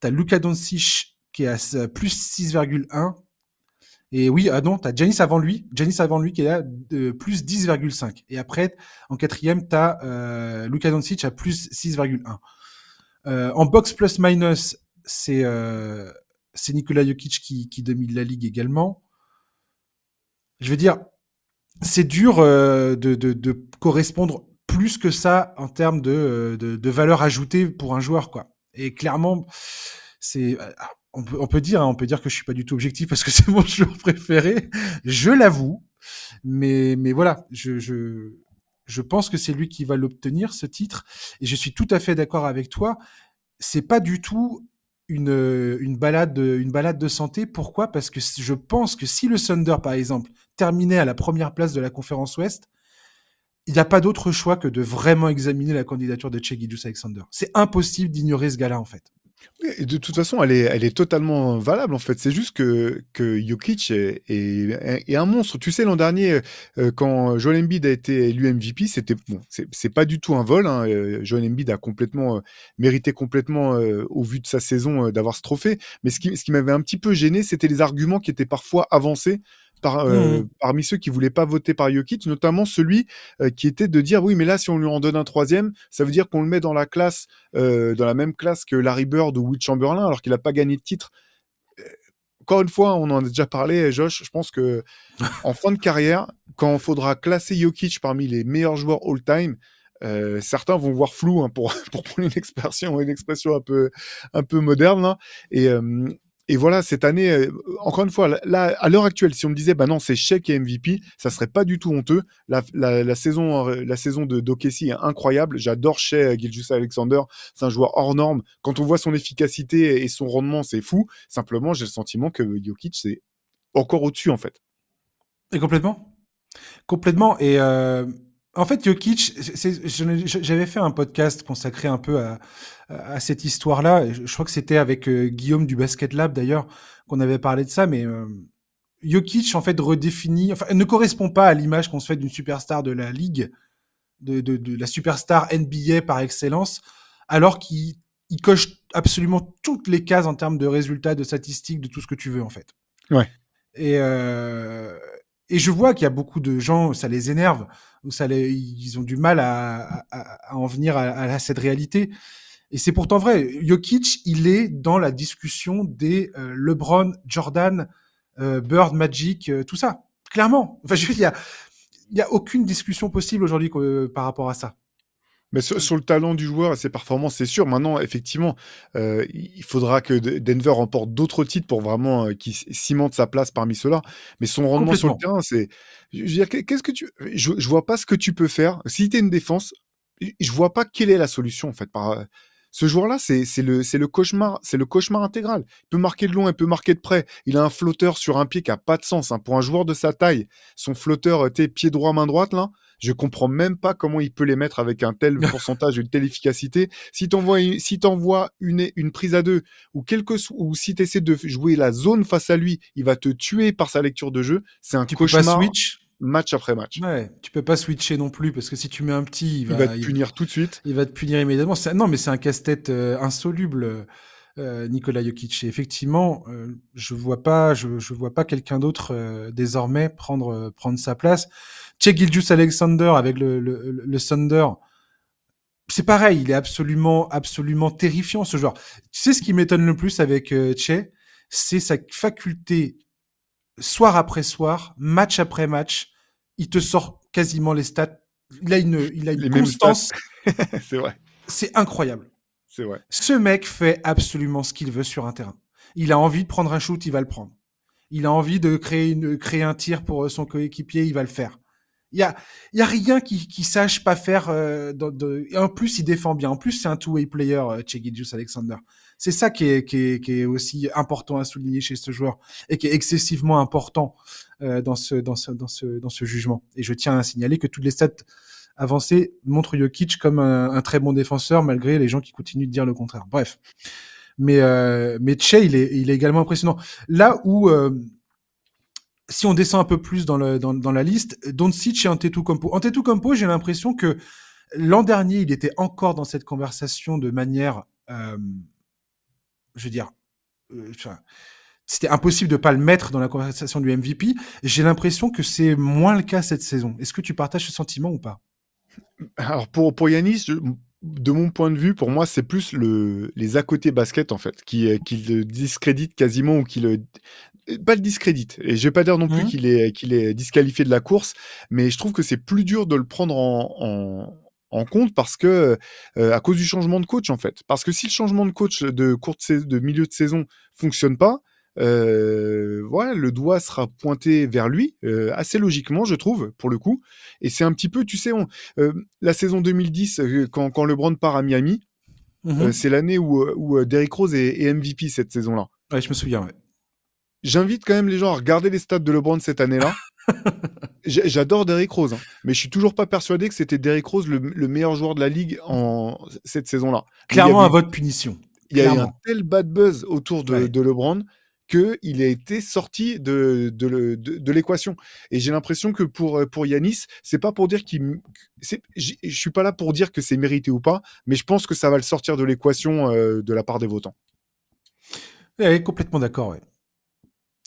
Tu as Luka Doncic qui a plus 6,1. Et oui, tu as Giannis avant lui qui est là de plus 10,5. Et après, en quatrième, tu as Luka Doncic à plus 6,1. En box plus minus, c'est Nikola Jokic qui domine la ligue également. Je veux dire, c'est dur de correspondre plus que ça en termes de valeur ajoutée pour un joueur, quoi. Et clairement, c'est... On peut dire que je suis pas du tout objectif parce que c'est mon joueur préféré, je l'avoue, mais voilà, je pense que c'est lui qui va l'obtenir, ce titre, et je suis tout à fait d'accord avec toi. C'est pas du tout une balade de santé. Pourquoi? Parce que je pense que si le Thunder, par exemple, terminait à la première place de la conférence Ouest, il n'y a pas d'autre choix que de vraiment examiner la candidature de Gilgeous-Alexander. C'est impossible d'ignorer ce gars-là, en fait. Et de toute façon, elle est totalement valable, en fait. C'est juste que Jokic est un monstre. Tu sais, l'an dernier, quand Joel Embiid a été élu MVP, c'était bon, c'est pas du tout un vol, hein. Joel Embiid a mérité complètement, au vu de sa saison, d'avoir ce trophée. Mais ce qui m'avait un petit peu gêné, c'était les arguments qui étaient parfois avancés parmi ceux qui voulaient pas voter par Jokic, notamment celui qui était de dire oui, mais là, si on lui en donne un troisième, ça veut dire qu'on le met dans la même classe que Larry Bird ou Will Chamberlain, alors qu'il a pas gagné de titre. Encore une fois, on en a déjà parlé, Josh. Je pense que en fin de carrière, quand il faudra classer Jokic parmi les meilleurs joueurs all-time, certains vont voir flou, hein, pour prendre une expression un peu moderne, hein, et voilà, cette année, encore une fois, là, à l'heure actuelle, si on me disait, bah non, c'est Shai qui est MVP, ça serait pas du tout honteux. La saison de OKC est incroyable. J'adore Shai Gilgeous-Alexander. C'est un joueur hors norme. Quand on voit son efficacité et son rendement, c'est fou. Simplement, j'ai le sentiment que Jokic, c'est encore au-dessus, en fait. Et complètement. Complètement. Et en fait, Jokic, j'avais fait un podcast consacré un peu à cette histoire-là. Je crois que c'était avec Guillaume du Basket Lab, d'ailleurs, qu'on avait parlé de ça. Mais Jokic, en fait, ne correspond pas à l'image qu'on se fait d'une superstar de la Ligue, de la superstar NBA par excellence, alors qu'il coche absolument toutes les cases en termes de résultats, de statistiques, de tout ce que tu veux, en fait. Ouais. Et je vois qu'il y a beaucoup de gens, ça les énerve, ou ils ont du mal à en venir à cette réalité. Et c'est pourtant vrai. Jokic, il est dans la discussion des LeBron, Jordan, Bird, Magic, tout ça. Clairement. Enfin, je veux dire, il n'y a aucune discussion possible aujourd'hui par rapport à ça. Mais sur le talent du joueur et ses performances, c'est sûr. Maintenant, effectivement, il faudra que Denver remporte d'autres titres pour vraiment qu'il cimente sa place parmi ceux-là. Mais son rendement sur le terrain, c'est... Je veux dire, qu'est-ce que je vois pas ce que tu peux faire. Si tu es une défense, je vois pas quelle est la solution, en fait. Ce joueur-là, c'est le cauchemar intégral. Il peut marquer de loin, il peut marquer de près. Il a un flotteur sur un pied qui a pas de sens, hein. Pour un joueur de sa taille, son flotteur, pied droit, main droite, là, je comprends même pas comment il peut les mettre avec un tel pourcentage, une telle efficacité. Si t'envoies une prise à deux, ou si t'essaies de jouer la zone face à lui, il va te tuer par sa lecture de jeu. C'est un cauchemar. Match après match. Ouais, tu peux pas switcher non plus parce que si tu mets un petit, il va te punir tout de suite. Il va te punir immédiatement. C'est un casse-tête insoluble, Nikola Jokic. Et effectivement, je vois pas quelqu'un d'autre désormais prendre sa place. Gilgeous-Alexander avec le Thunder, c'est pareil. Il est absolument terrifiant, ce joueur. Tu sais ce qui m'étonne le plus avec Che, c'est sa faculté soir après soir, match après match, il te sort quasiment les stats. Il a une constance. C'est vrai. C'est incroyable. C'est vrai. Ce mec fait absolument ce qu'il veut sur un terrain. Il a envie de prendre un shoot, il va le prendre. Il a envie de créer un tir pour son coéquipier, il va le faire. Il y a rien qui sache pas faire. Et en plus, il défend bien. En plus, c'est un two-way player, Shai Gilgeous-Alexander. C'est ça qui est aussi important à souligner chez ce joueur et qui est excessivement important dans ce jugement. Et je tiens à signaler que toutes les stats avancées montrent Jokic comme un très bon défenseur, malgré les gens qui continuent de dire le contraire. Bref, mais Shai, il est également impressionnant. Là où si on descend un peu plus dans la liste, Doncic et Antetokounmpo. Antetokounmpo, j'ai l'impression que l'an dernier, il était encore dans cette conversation de manière, c'était impossible de pas le mettre dans la conversation du MVP. J'ai l'impression que c'est moins le cas cette saison. Est-ce que tu partages ce sentiment ou pas? Alors pour Yannis, de mon point de vue, pour moi, c'est plus les à côté basket en fait qui le discrédite quasiment ou qui le pas le discrédite. Et je vais pas dire non plus qu'il est disqualifié de la course, mais je trouve que c'est plus dur de le prendre en compte parce que à cause du changement de coach en fait. Parce que si le changement de coach de milieu de saison fonctionne pas, voilà, le doigt sera pointé vers lui assez logiquement, je trouve, pour le coup. Et c'est un petit peu, tu sais, la saison 2010 quand LeBron part à Miami, c'est l'année où Derrick Rose est MVP cette saison-là. Ouais, je me souviens. Ouais. J'invite quand même les gens à regarder les stats de LeBron cette année-là. J'adore Derrick Rose, hein, mais je suis toujours pas persuadé que c'était Derrick Rose le meilleur joueur de la ligue en cette saison-là. Clairement, un vote punition. Il y a eu un tel bad buzz autour de LeBron qu'il a été sorti de l'équation. Et j'ai l'impression que pour Yannis, c'est pas pour dire je suis pas là pour dire que c'est mérité ou pas, mais je pense que ça va le sortir de l'équation de la part des votants. Ouais, complètement d'accord, ouais.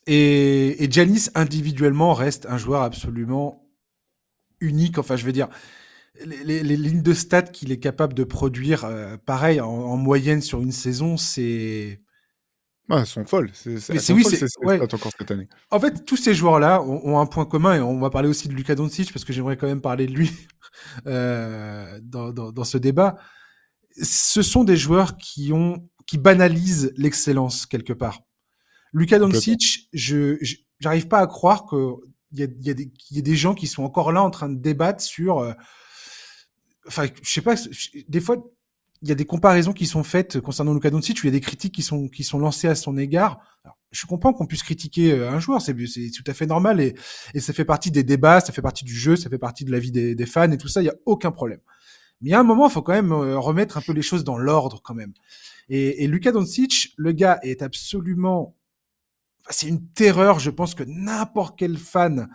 Et Giannis, individuellement, reste un joueur absolument unique. Enfin, je veux dire, les lignes de stats qu'il est capable de produire, pareil, en moyenne sur une saison, c'est... Ah, elles sont folles. C'est encore cette année. En fait, tous ces joueurs-là ont un point commun, et on va parler aussi de Luka Doncic, parce que j'aimerais quand même parler de lui dans ce débat. Ce sont des joueurs qui banalisent l'excellence, quelque part. Luka Doncic, je n'arrive pas à croire qu'il y a des gens qui sont encore là en train de débattre sur... Enfin, je sais pas, des fois, il y a des comparaisons qui sont faites concernant Luka Doncic, où il y a des critiques qui sont lancées à son égard. Alors, je comprends qu'on puisse critiquer un joueur, c'est tout à fait normal, et ça fait partie des débats, ça fait partie du jeu, ça fait partie de la vie des fans, et tout ça, il n'y a aucun problème. Mais à un moment, il faut quand même remettre un peu les choses dans l'ordre, quand même. Et Luka Doncic, le gars est absolument... C'est une terreur, je pense que n'importe quel fan,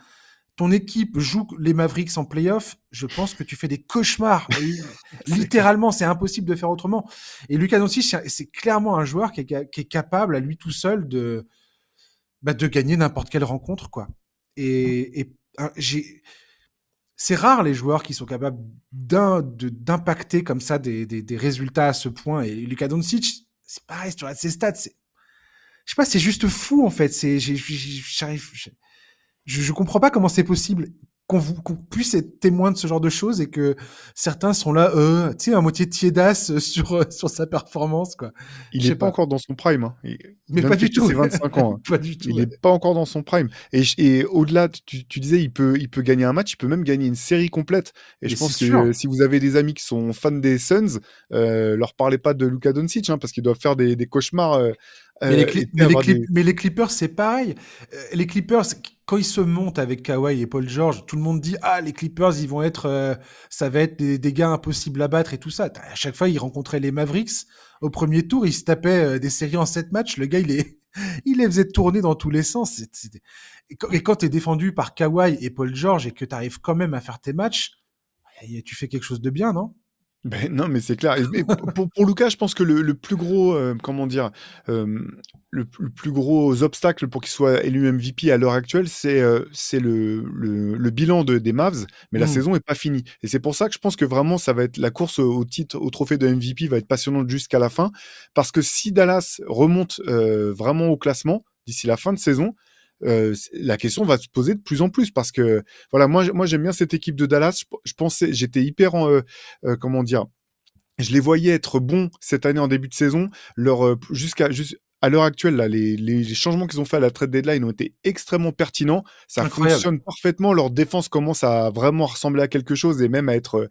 ton équipe joue les Mavericks en play-off, je pense que tu fais des cauchemars. Littéralement, c'est impossible de faire autrement. Et Luka Doncic, c'est clairement un joueur qui est capable à lui tout seul de gagner n'importe quelle rencontre, quoi. C'est rare les joueurs qui sont capables d'impacter comme ça des résultats à ce point. Et Luka Doncic, c'est pareil, sur ses stats, c'est... Je sais pas, c'est juste fou en fait. Je comprends pas comment c'est possible qu'on puisse être témoin de ce genre de choses et que certains sont là, tu sais, à moitié tiédasse sur sa performance, quoi. Il n'est pas encore dans son prime, hein. Mais pas du tout. C'est 25 ans. Hein. Pas du tout. Il n'est pas encore dans son prime. Et au-delà, tu disais, il peut gagner un match, il peut même gagner une série complète. Et je pense que si vous avez des amis qui sont fans des Suns, leur parlez pas de Luka Doncic, hein, parce qu'ils doivent faire des cauchemars. Mais les Clippers, c'est pareil. Les Clippers, quand ils se montent avec Kawhi et Paul George, tout le monde dit « Ah, les Clippers, ils vont être, ça va être des gars impossibles à battre et tout ça. » À chaque fois, ils rencontraient les Mavericks. Au premier tour, ils se tapaient des séries en 7 matchs. Le gars, il les faisait tourner dans tous les sens. Et quand tu es défendu par Kawhi et Paul George et que tu arrives quand même à faire tes matchs, tu fais quelque chose de bien, non ? Ben non, mais c'est clair. Et pour Luka, je pense que le plus gros, le plus gros obstacle pour qu'il soit élu MVP à l'heure actuelle, c'est le bilan des Mavs, mais la saison est pas finie. Et c'est pour ça que je pense que vraiment, ça va être la course au titre, au trophée de MVP va être passionnante jusqu'à la fin, parce que si Dallas remonte vraiment au classement d'ici la fin de saison, la question va se poser de plus en plus, parce que voilà, moi j'aime bien cette équipe de Dallas. Je pensais, j'étais hyper je les voyais être bons cette année en début de saison. À l'heure actuelle, là, les changements qu'ils ont fait à la trade deadline ont été extrêmement pertinents. Ça fonctionne parfaitement. Leur défense commence à vraiment ressembler à quelque chose et même à être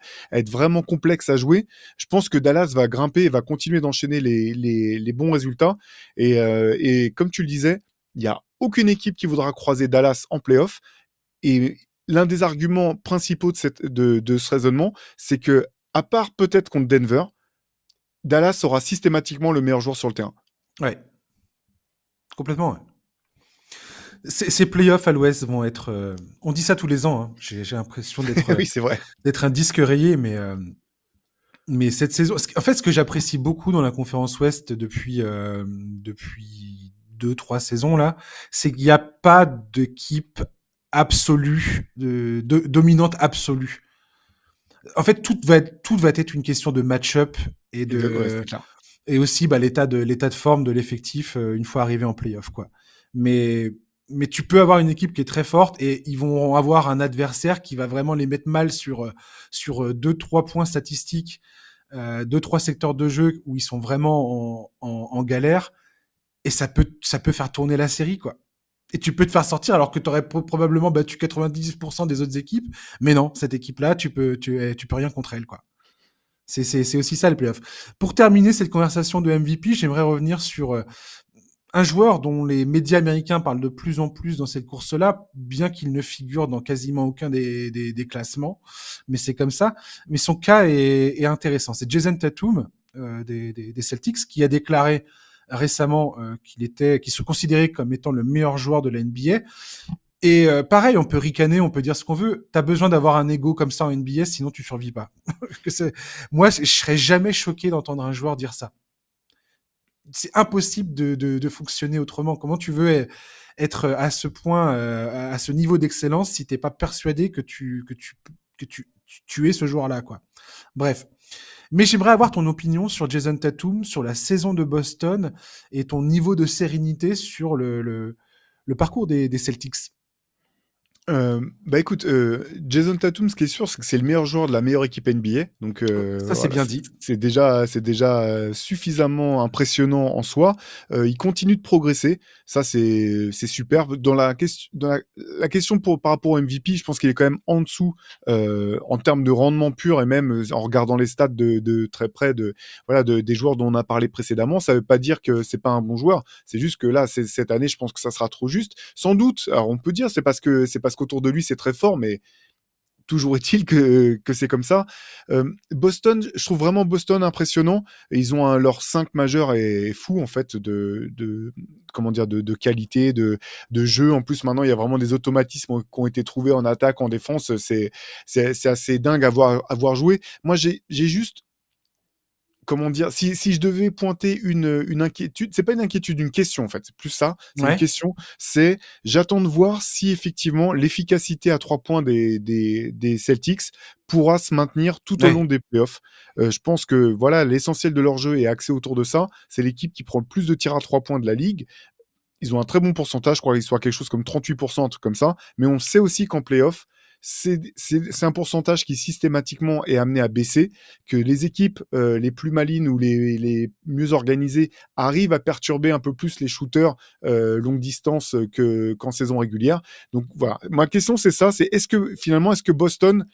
vraiment complexe à jouer. Je pense que Dallas va grimper et va continuer d'enchaîner les bons résultats. Et comme tu le disais, il n'y a aucune équipe qui voudra croiser Dallas en play-off. Et l'un des arguments principaux de ce raisonnement, c'est que, à part peut-être contre Denver, Dallas aura systématiquement le meilleur joueur sur le terrain. Ouais. Complètement, ouais. Ces playoffs à l'Ouest vont être... on dit ça tous les ans, hein. J'ai l'impression d'être, oui, c'est vrai, d'être un disque rayé, mais cette saison... En fait, ce que j'apprécie beaucoup dans la conférence Ouest depuis 2-3 saisons, là, c'est qu'il n'y a pas d'équipe absolue, dominante absolue. En fait, tout va être une question de match-up et de... Ouais, et aussi l'état de forme de l'effectif une fois arrivé en play-off, quoi. Mais tu peux avoir une équipe qui est très forte et ils vont avoir un adversaire qui va vraiment les mettre mal sur 2-3 points statistiques, 2-3 secteurs de jeu où ils sont vraiment en galère, et ça peut faire tourner la série, quoi. Et tu peux te faire sortir alors que tu aurais probablement battu 90% des autres équipes, mais non, cette équipe-là, tu peux rien contre elle, quoi. C'est aussi ça, le playoff. Pour terminer cette conversation de MVP, j'aimerais revenir sur un joueur dont les médias américains parlent de plus en plus dans cette course-là, bien qu'il ne figure dans quasiment aucun des classements, mais c'est comme ça. Mais son cas est intéressant. C'est Jayson Tatum des Celtics, qui a déclaré récemment qu'il se considérait comme étant le meilleur joueur de la NBA. Et pareil, on peut ricaner, on peut dire ce qu'on veut. T'as besoin d'avoir un ego comme ça en NBA, sinon tu survis pas. Moi, je serais jamais choqué d'entendre un joueur dire ça. C'est impossible de fonctionner autrement. Comment tu veux être à ce point, à ce niveau d'excellence, si t'es pas persuadé que tu es ce joueur-là, quoi. Bref. Mais j'aimerais avoir ton opinion sur Jayson Tatum, sur la saison de Boston et ton niveau de sérénité sur le parcours des Celtics. Écoute, Jayson Tatum, ce qui est sûr, c'est que c'est le meilleur joueur de la meilleure équipe NBA. Donc, ça, c'est bien dit. C'est déjà suffisamment impressionnant en soi. Il continue de progresser. Ça, c'est superbe. Dans la question par rapport au MVP, je pense qu'il est quand même en dessous en termes de rendement pur, et même en regardant les stats de très près des joueurs dont on a parlé précédemment. Ça ne veut pas dire que c'est pas un bon joueur. C'est juste que là, cette année, je pense que ça sera trop juste. Sans doute. Alors, on peut dire, c'est parce qu'autour de lui, c'est très fort, mais toujours est-il que c'est comme ça. Boston, je trouve vraiment Boston impressionnant. Ils ont leur 5 majeur est fou, en fait, de qualité, de jeu. En plus, maintenant, il y a vraiment des automatismes qui ont été trouvés en attaque, en défense. C'est assez dingue à voir jouer. Moi, j'ai juste... Comment dire, si je devais pointer une inquiétude, c'est pas une inquiétude, une question en fait, c'est plus ça, c'est une question, c'est j'attends de voir si effectivement l'efficacité à 3 points des Celtics pourra se maintenir tout au long des playoffs. Je pense que voilà, l'essentiel de leur jeu est axé autour de ça, c'est l'équipe qui prend le plus de tirs à 3 points de la ligue. Ils ont un très bon pourcentage, je crois qu'ils soient quelque chose comme 38%, un truc comme ça, mais on sait aussi qu'en playoffs, c'est un pourcentage qui systématiquement est amené à baisser, que les équipes les plus malines ou les mieux organisées arrivent à perturber un peu plus les shooters longue distance qu'en saison régulière. Donc voilà, ma question c'est ça, c'est est-ce que Boston,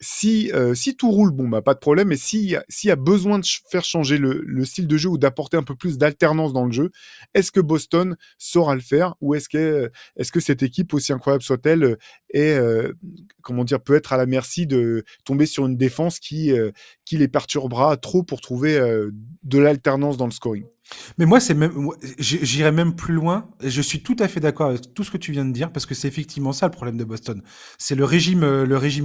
si tout roule, pas de problème, mais s'il y a besoin de faire changer le style de jeu ou d'apporter un peu plus d'alternance dans le jeu, est-ce que Boston saura le faire, ou est-ce que cette équipe, aussi incroyable soit-elle, peut être à la merci de tomber sur une défense qui les perturbera trop pour trouver de l'alternance dans le scoring? Mais moi, j'irais même plus loin, et je suis tout à fait d'accord avec tout ce que tu viens de dire, parce que c'est effectivement ça le problème de Boston. C'est le régime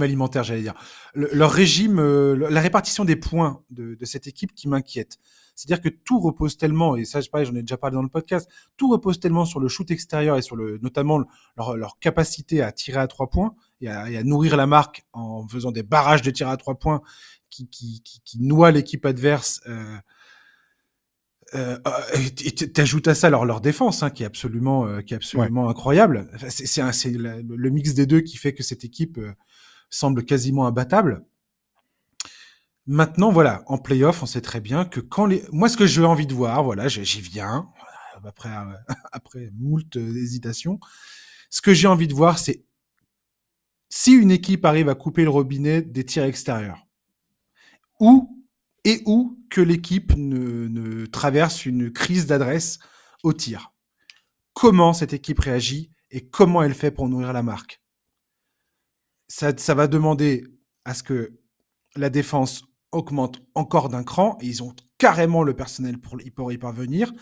alimentaire, j'allais dire. Leur régime, la répartition des points de cette équipe qui m'inquiète. C'est-à-dire que tout repose tellement, et ça, j'en ai déjà parlé dans le podcast, tout repose tellement sur le shoot extérieur et sur notamment leur capacité à tirer à 3 points et à nourrir la marque en faisant des barrages de tirs à 3 points qui noient l'équipe adverse, Et t'ajoutes à ça leur défense, hein, qui est absolument incroyable. C'est le mix des deux qui fait que cette équipe semble quasiment imbattable. Maintenant, voilà, en play-off, on sait très bien que moi, ce que j'ai envie de voir, voilà, j'y viens après moult hésitations. Ce que j'ai envie de voir, c'est si une équipe arrive à couper le robinet des tirs extérieurs, ou que l'équipe ne traverse une crise d'adresse au tir. Comment cette équipe réagit et comment elle fait pour nourrir la marque ? Ça va demander à ce que la défense augmente encore d'un cran, et ils ont carrément le personnel pour y parvenir,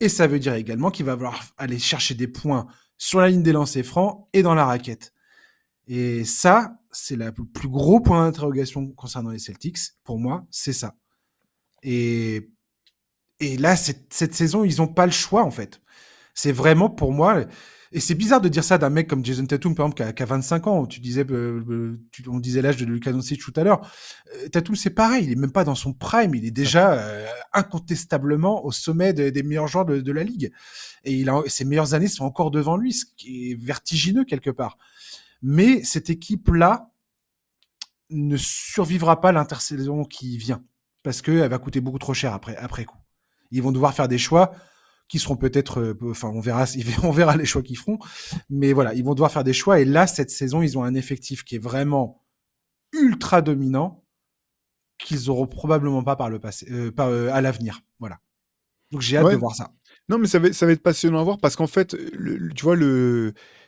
et ça veut dire également qu'il va falloir aller chercher des points sur la ligne des lancers francs et dans la raquette. Et ça, c'est le plus gros point d'interrogation concernant les Celtics, pour moi, c'est ça. Et là, cette saison, ils n'ont pas le choix, en fait. C'est vraiment, pour moi... Et c'est bizarre de dire ça d'un mec comme Jayson Tatum, par exemple, qui a 25 ans. On disait l'âge de Luka Doncic tout à l'heure. Tatum, c'est pareil. Il n'est même pas dans son prime. Il est déjà incontestablement au sommet des meilleurs joueurs de la Ligue. Et ses meilleures années sont encore devant lui, ce qui est vertigineux, quelque part. Mais cette équipe-là ne survivra pas l'intersaison qui vient, parce qu'elle va coûter beaucoup trop cher après coup. Ils vont devoir faire des choix qui seront peut-être... on verra les choix qu'ils feront. Mais voilà, ils vont devoir faire des choix. Et là, cette saison, ils ont un effectif qui est vraiment ultra dominant, qu'ils n'auront probablement pas par le passé, à l'avenir. Voilà. Donc, j'ai hâte de voir ça. Non, mais ça va être passionnant à voir, parce qu'en fait, tu vois,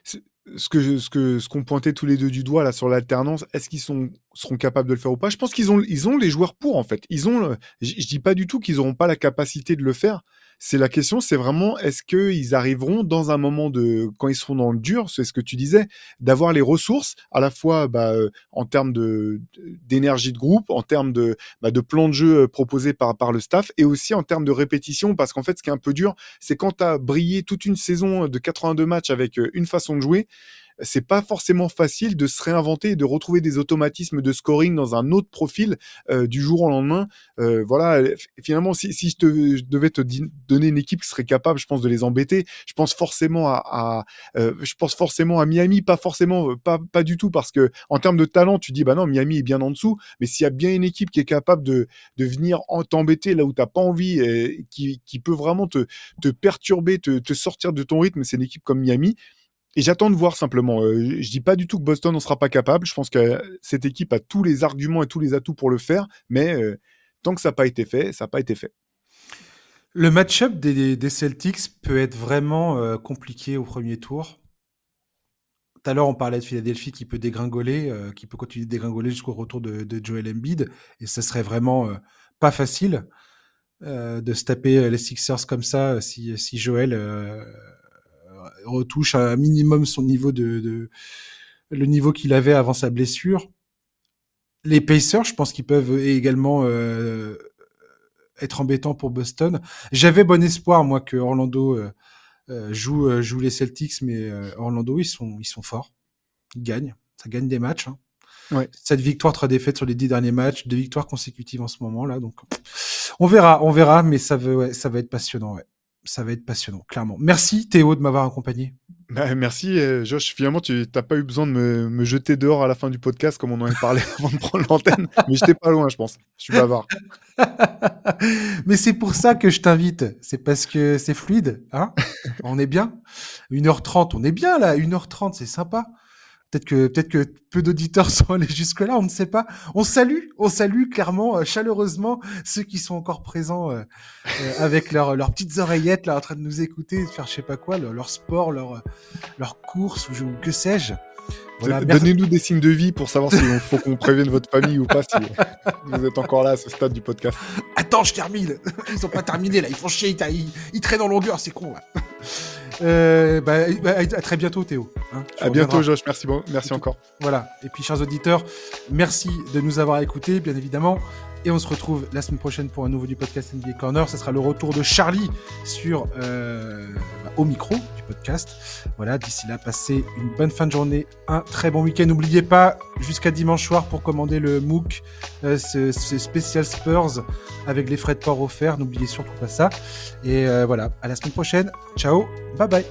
ce qu'on pointait tous les deux du doigt là sur l'alternance, est-ce qu'ils seront capables de le faire ou pas ? Je pense qu'ils ont les joueurs pour, en fait. Je dis pas du tout qu'ils n'auront pas la capacité de le faire. C'est la question, c'est vraiment est-ce qu'ils arriveront dans un moment quand ils seront dans le dur, c'est ce que tu disais, d'avoir les ressources à la fois en termes d'énergie de groupe, en termes de plan de jeu proposé par le staff, et aussi en termes de répétition, parce qu'en fait, ce qui est un peu dur, c'est quand tu as brillé toute une saison de 82 matchs avec une façon de jouer, c'est pas forcément facile de se réinventer et de retrouver des automatismes de scoring dans un autre profil du jour au lendemain. Voilà, finalement, si je devais te donner une équipe qui serait capable, je pense, de les embêter, je pense forcément à Miami, pas du tout, parce que en termes de talent, tu dis bah non, Miami est bien en dessous, mais s'il y a bien une équipe qui est capable de venir t'embêter là où t'as pas envie, et qui peut vraiment te perturber, te sortir de ton rythme, c'est une équipe comme Miami. Et j'attends de voir simplement. Je dis pas du tout que Boston n'en sera pas capable. Je pense que cette équipe a tous les arguments et tous les atouts pour le faire. Mais tant que ça n'a pas été fait, ça n'a pas été fait. Le match-up des Celtics peut être vraiment compliqué au premier tour. Tout à l'heure, on parlait de Philadelphie qui peut dégringoler, qui peut continuer de dégringoler jusqu'au retour de Joel Embiid. Et ça serait vraiment pas facile de se taper les Sixers comme ça si Joel... retouche à un minimum son niveau le niveau qu'il avait avant sa blessure. Les Pacers, je pense qu'ils peuvent également être embêtants pour Boston. J'avais bon espoir, moi, que Orlando joue les Celtics, mais Orlando, ils sont forts. Ils gagnent. Ça gagne des matchs. Hein. Ouais. 7 victoires, 3 défaites sur les 10 derniers matchs, 2 victoires consécutives en ce moment-là. Donc, on verra, mais ça va être passionnant, ouais. Ça va être passionnant, clairement. Merci Théo de m'avoir accompagné. Merci Josh. Finalement, tu n'as pas eu besoin de me jeter dehors à la fin du podcast comme on en avait parlé avant de prendre l'antenne. Mais j'étais pas loin, je pense. Je suis bavard. Mais c'est pour ça que je t'invite. C'est parce que c'est fluide. Hein, on est bien. 1h30, on est bien là. 1h30, c'est sympa. Peut-être que peu d'auditeurs sont allés jusque-là, on ne sait pas. On salue clairement, chaleureusement, ceux qui sont encore présents avec leurs petites oreillettes là, en train de nous écouter, de faire je sais pas quoi, leur sport, leur course, ou que sais-je. Voilà, donnez-nous des signes de vie pour savoir s'il faut qu'on prévienne votre famille ou pas, si vous êtes encore là à ce stade du podcast. Attends, je termine. Ils n'ont pas terminé là, ils font chier, ils traînent en longueur, c'est con. Ouais. À très bientôt Théo, hein, à bientôt Josh, merci encore. Voilà, et puis chers auditeurs, merci de nous avoir écoutés, bien évidemment Et on se retrouve la semaine prochaine pour un nouveau du podcast NBA Corner. Ça sera le retour de Charlie sur au micro du podcast. Voilà, d'ici là, passez une bonne fin de journée, un très bon week-end. N'oubliez pas, jusqu'à dimanche soir pour commander le MOOC, ce spécial Spurs avec les frais de port offerts. N'oubliez surtout pas ça. Et voilà, à la semaine prochaine. Ciao, bye bye.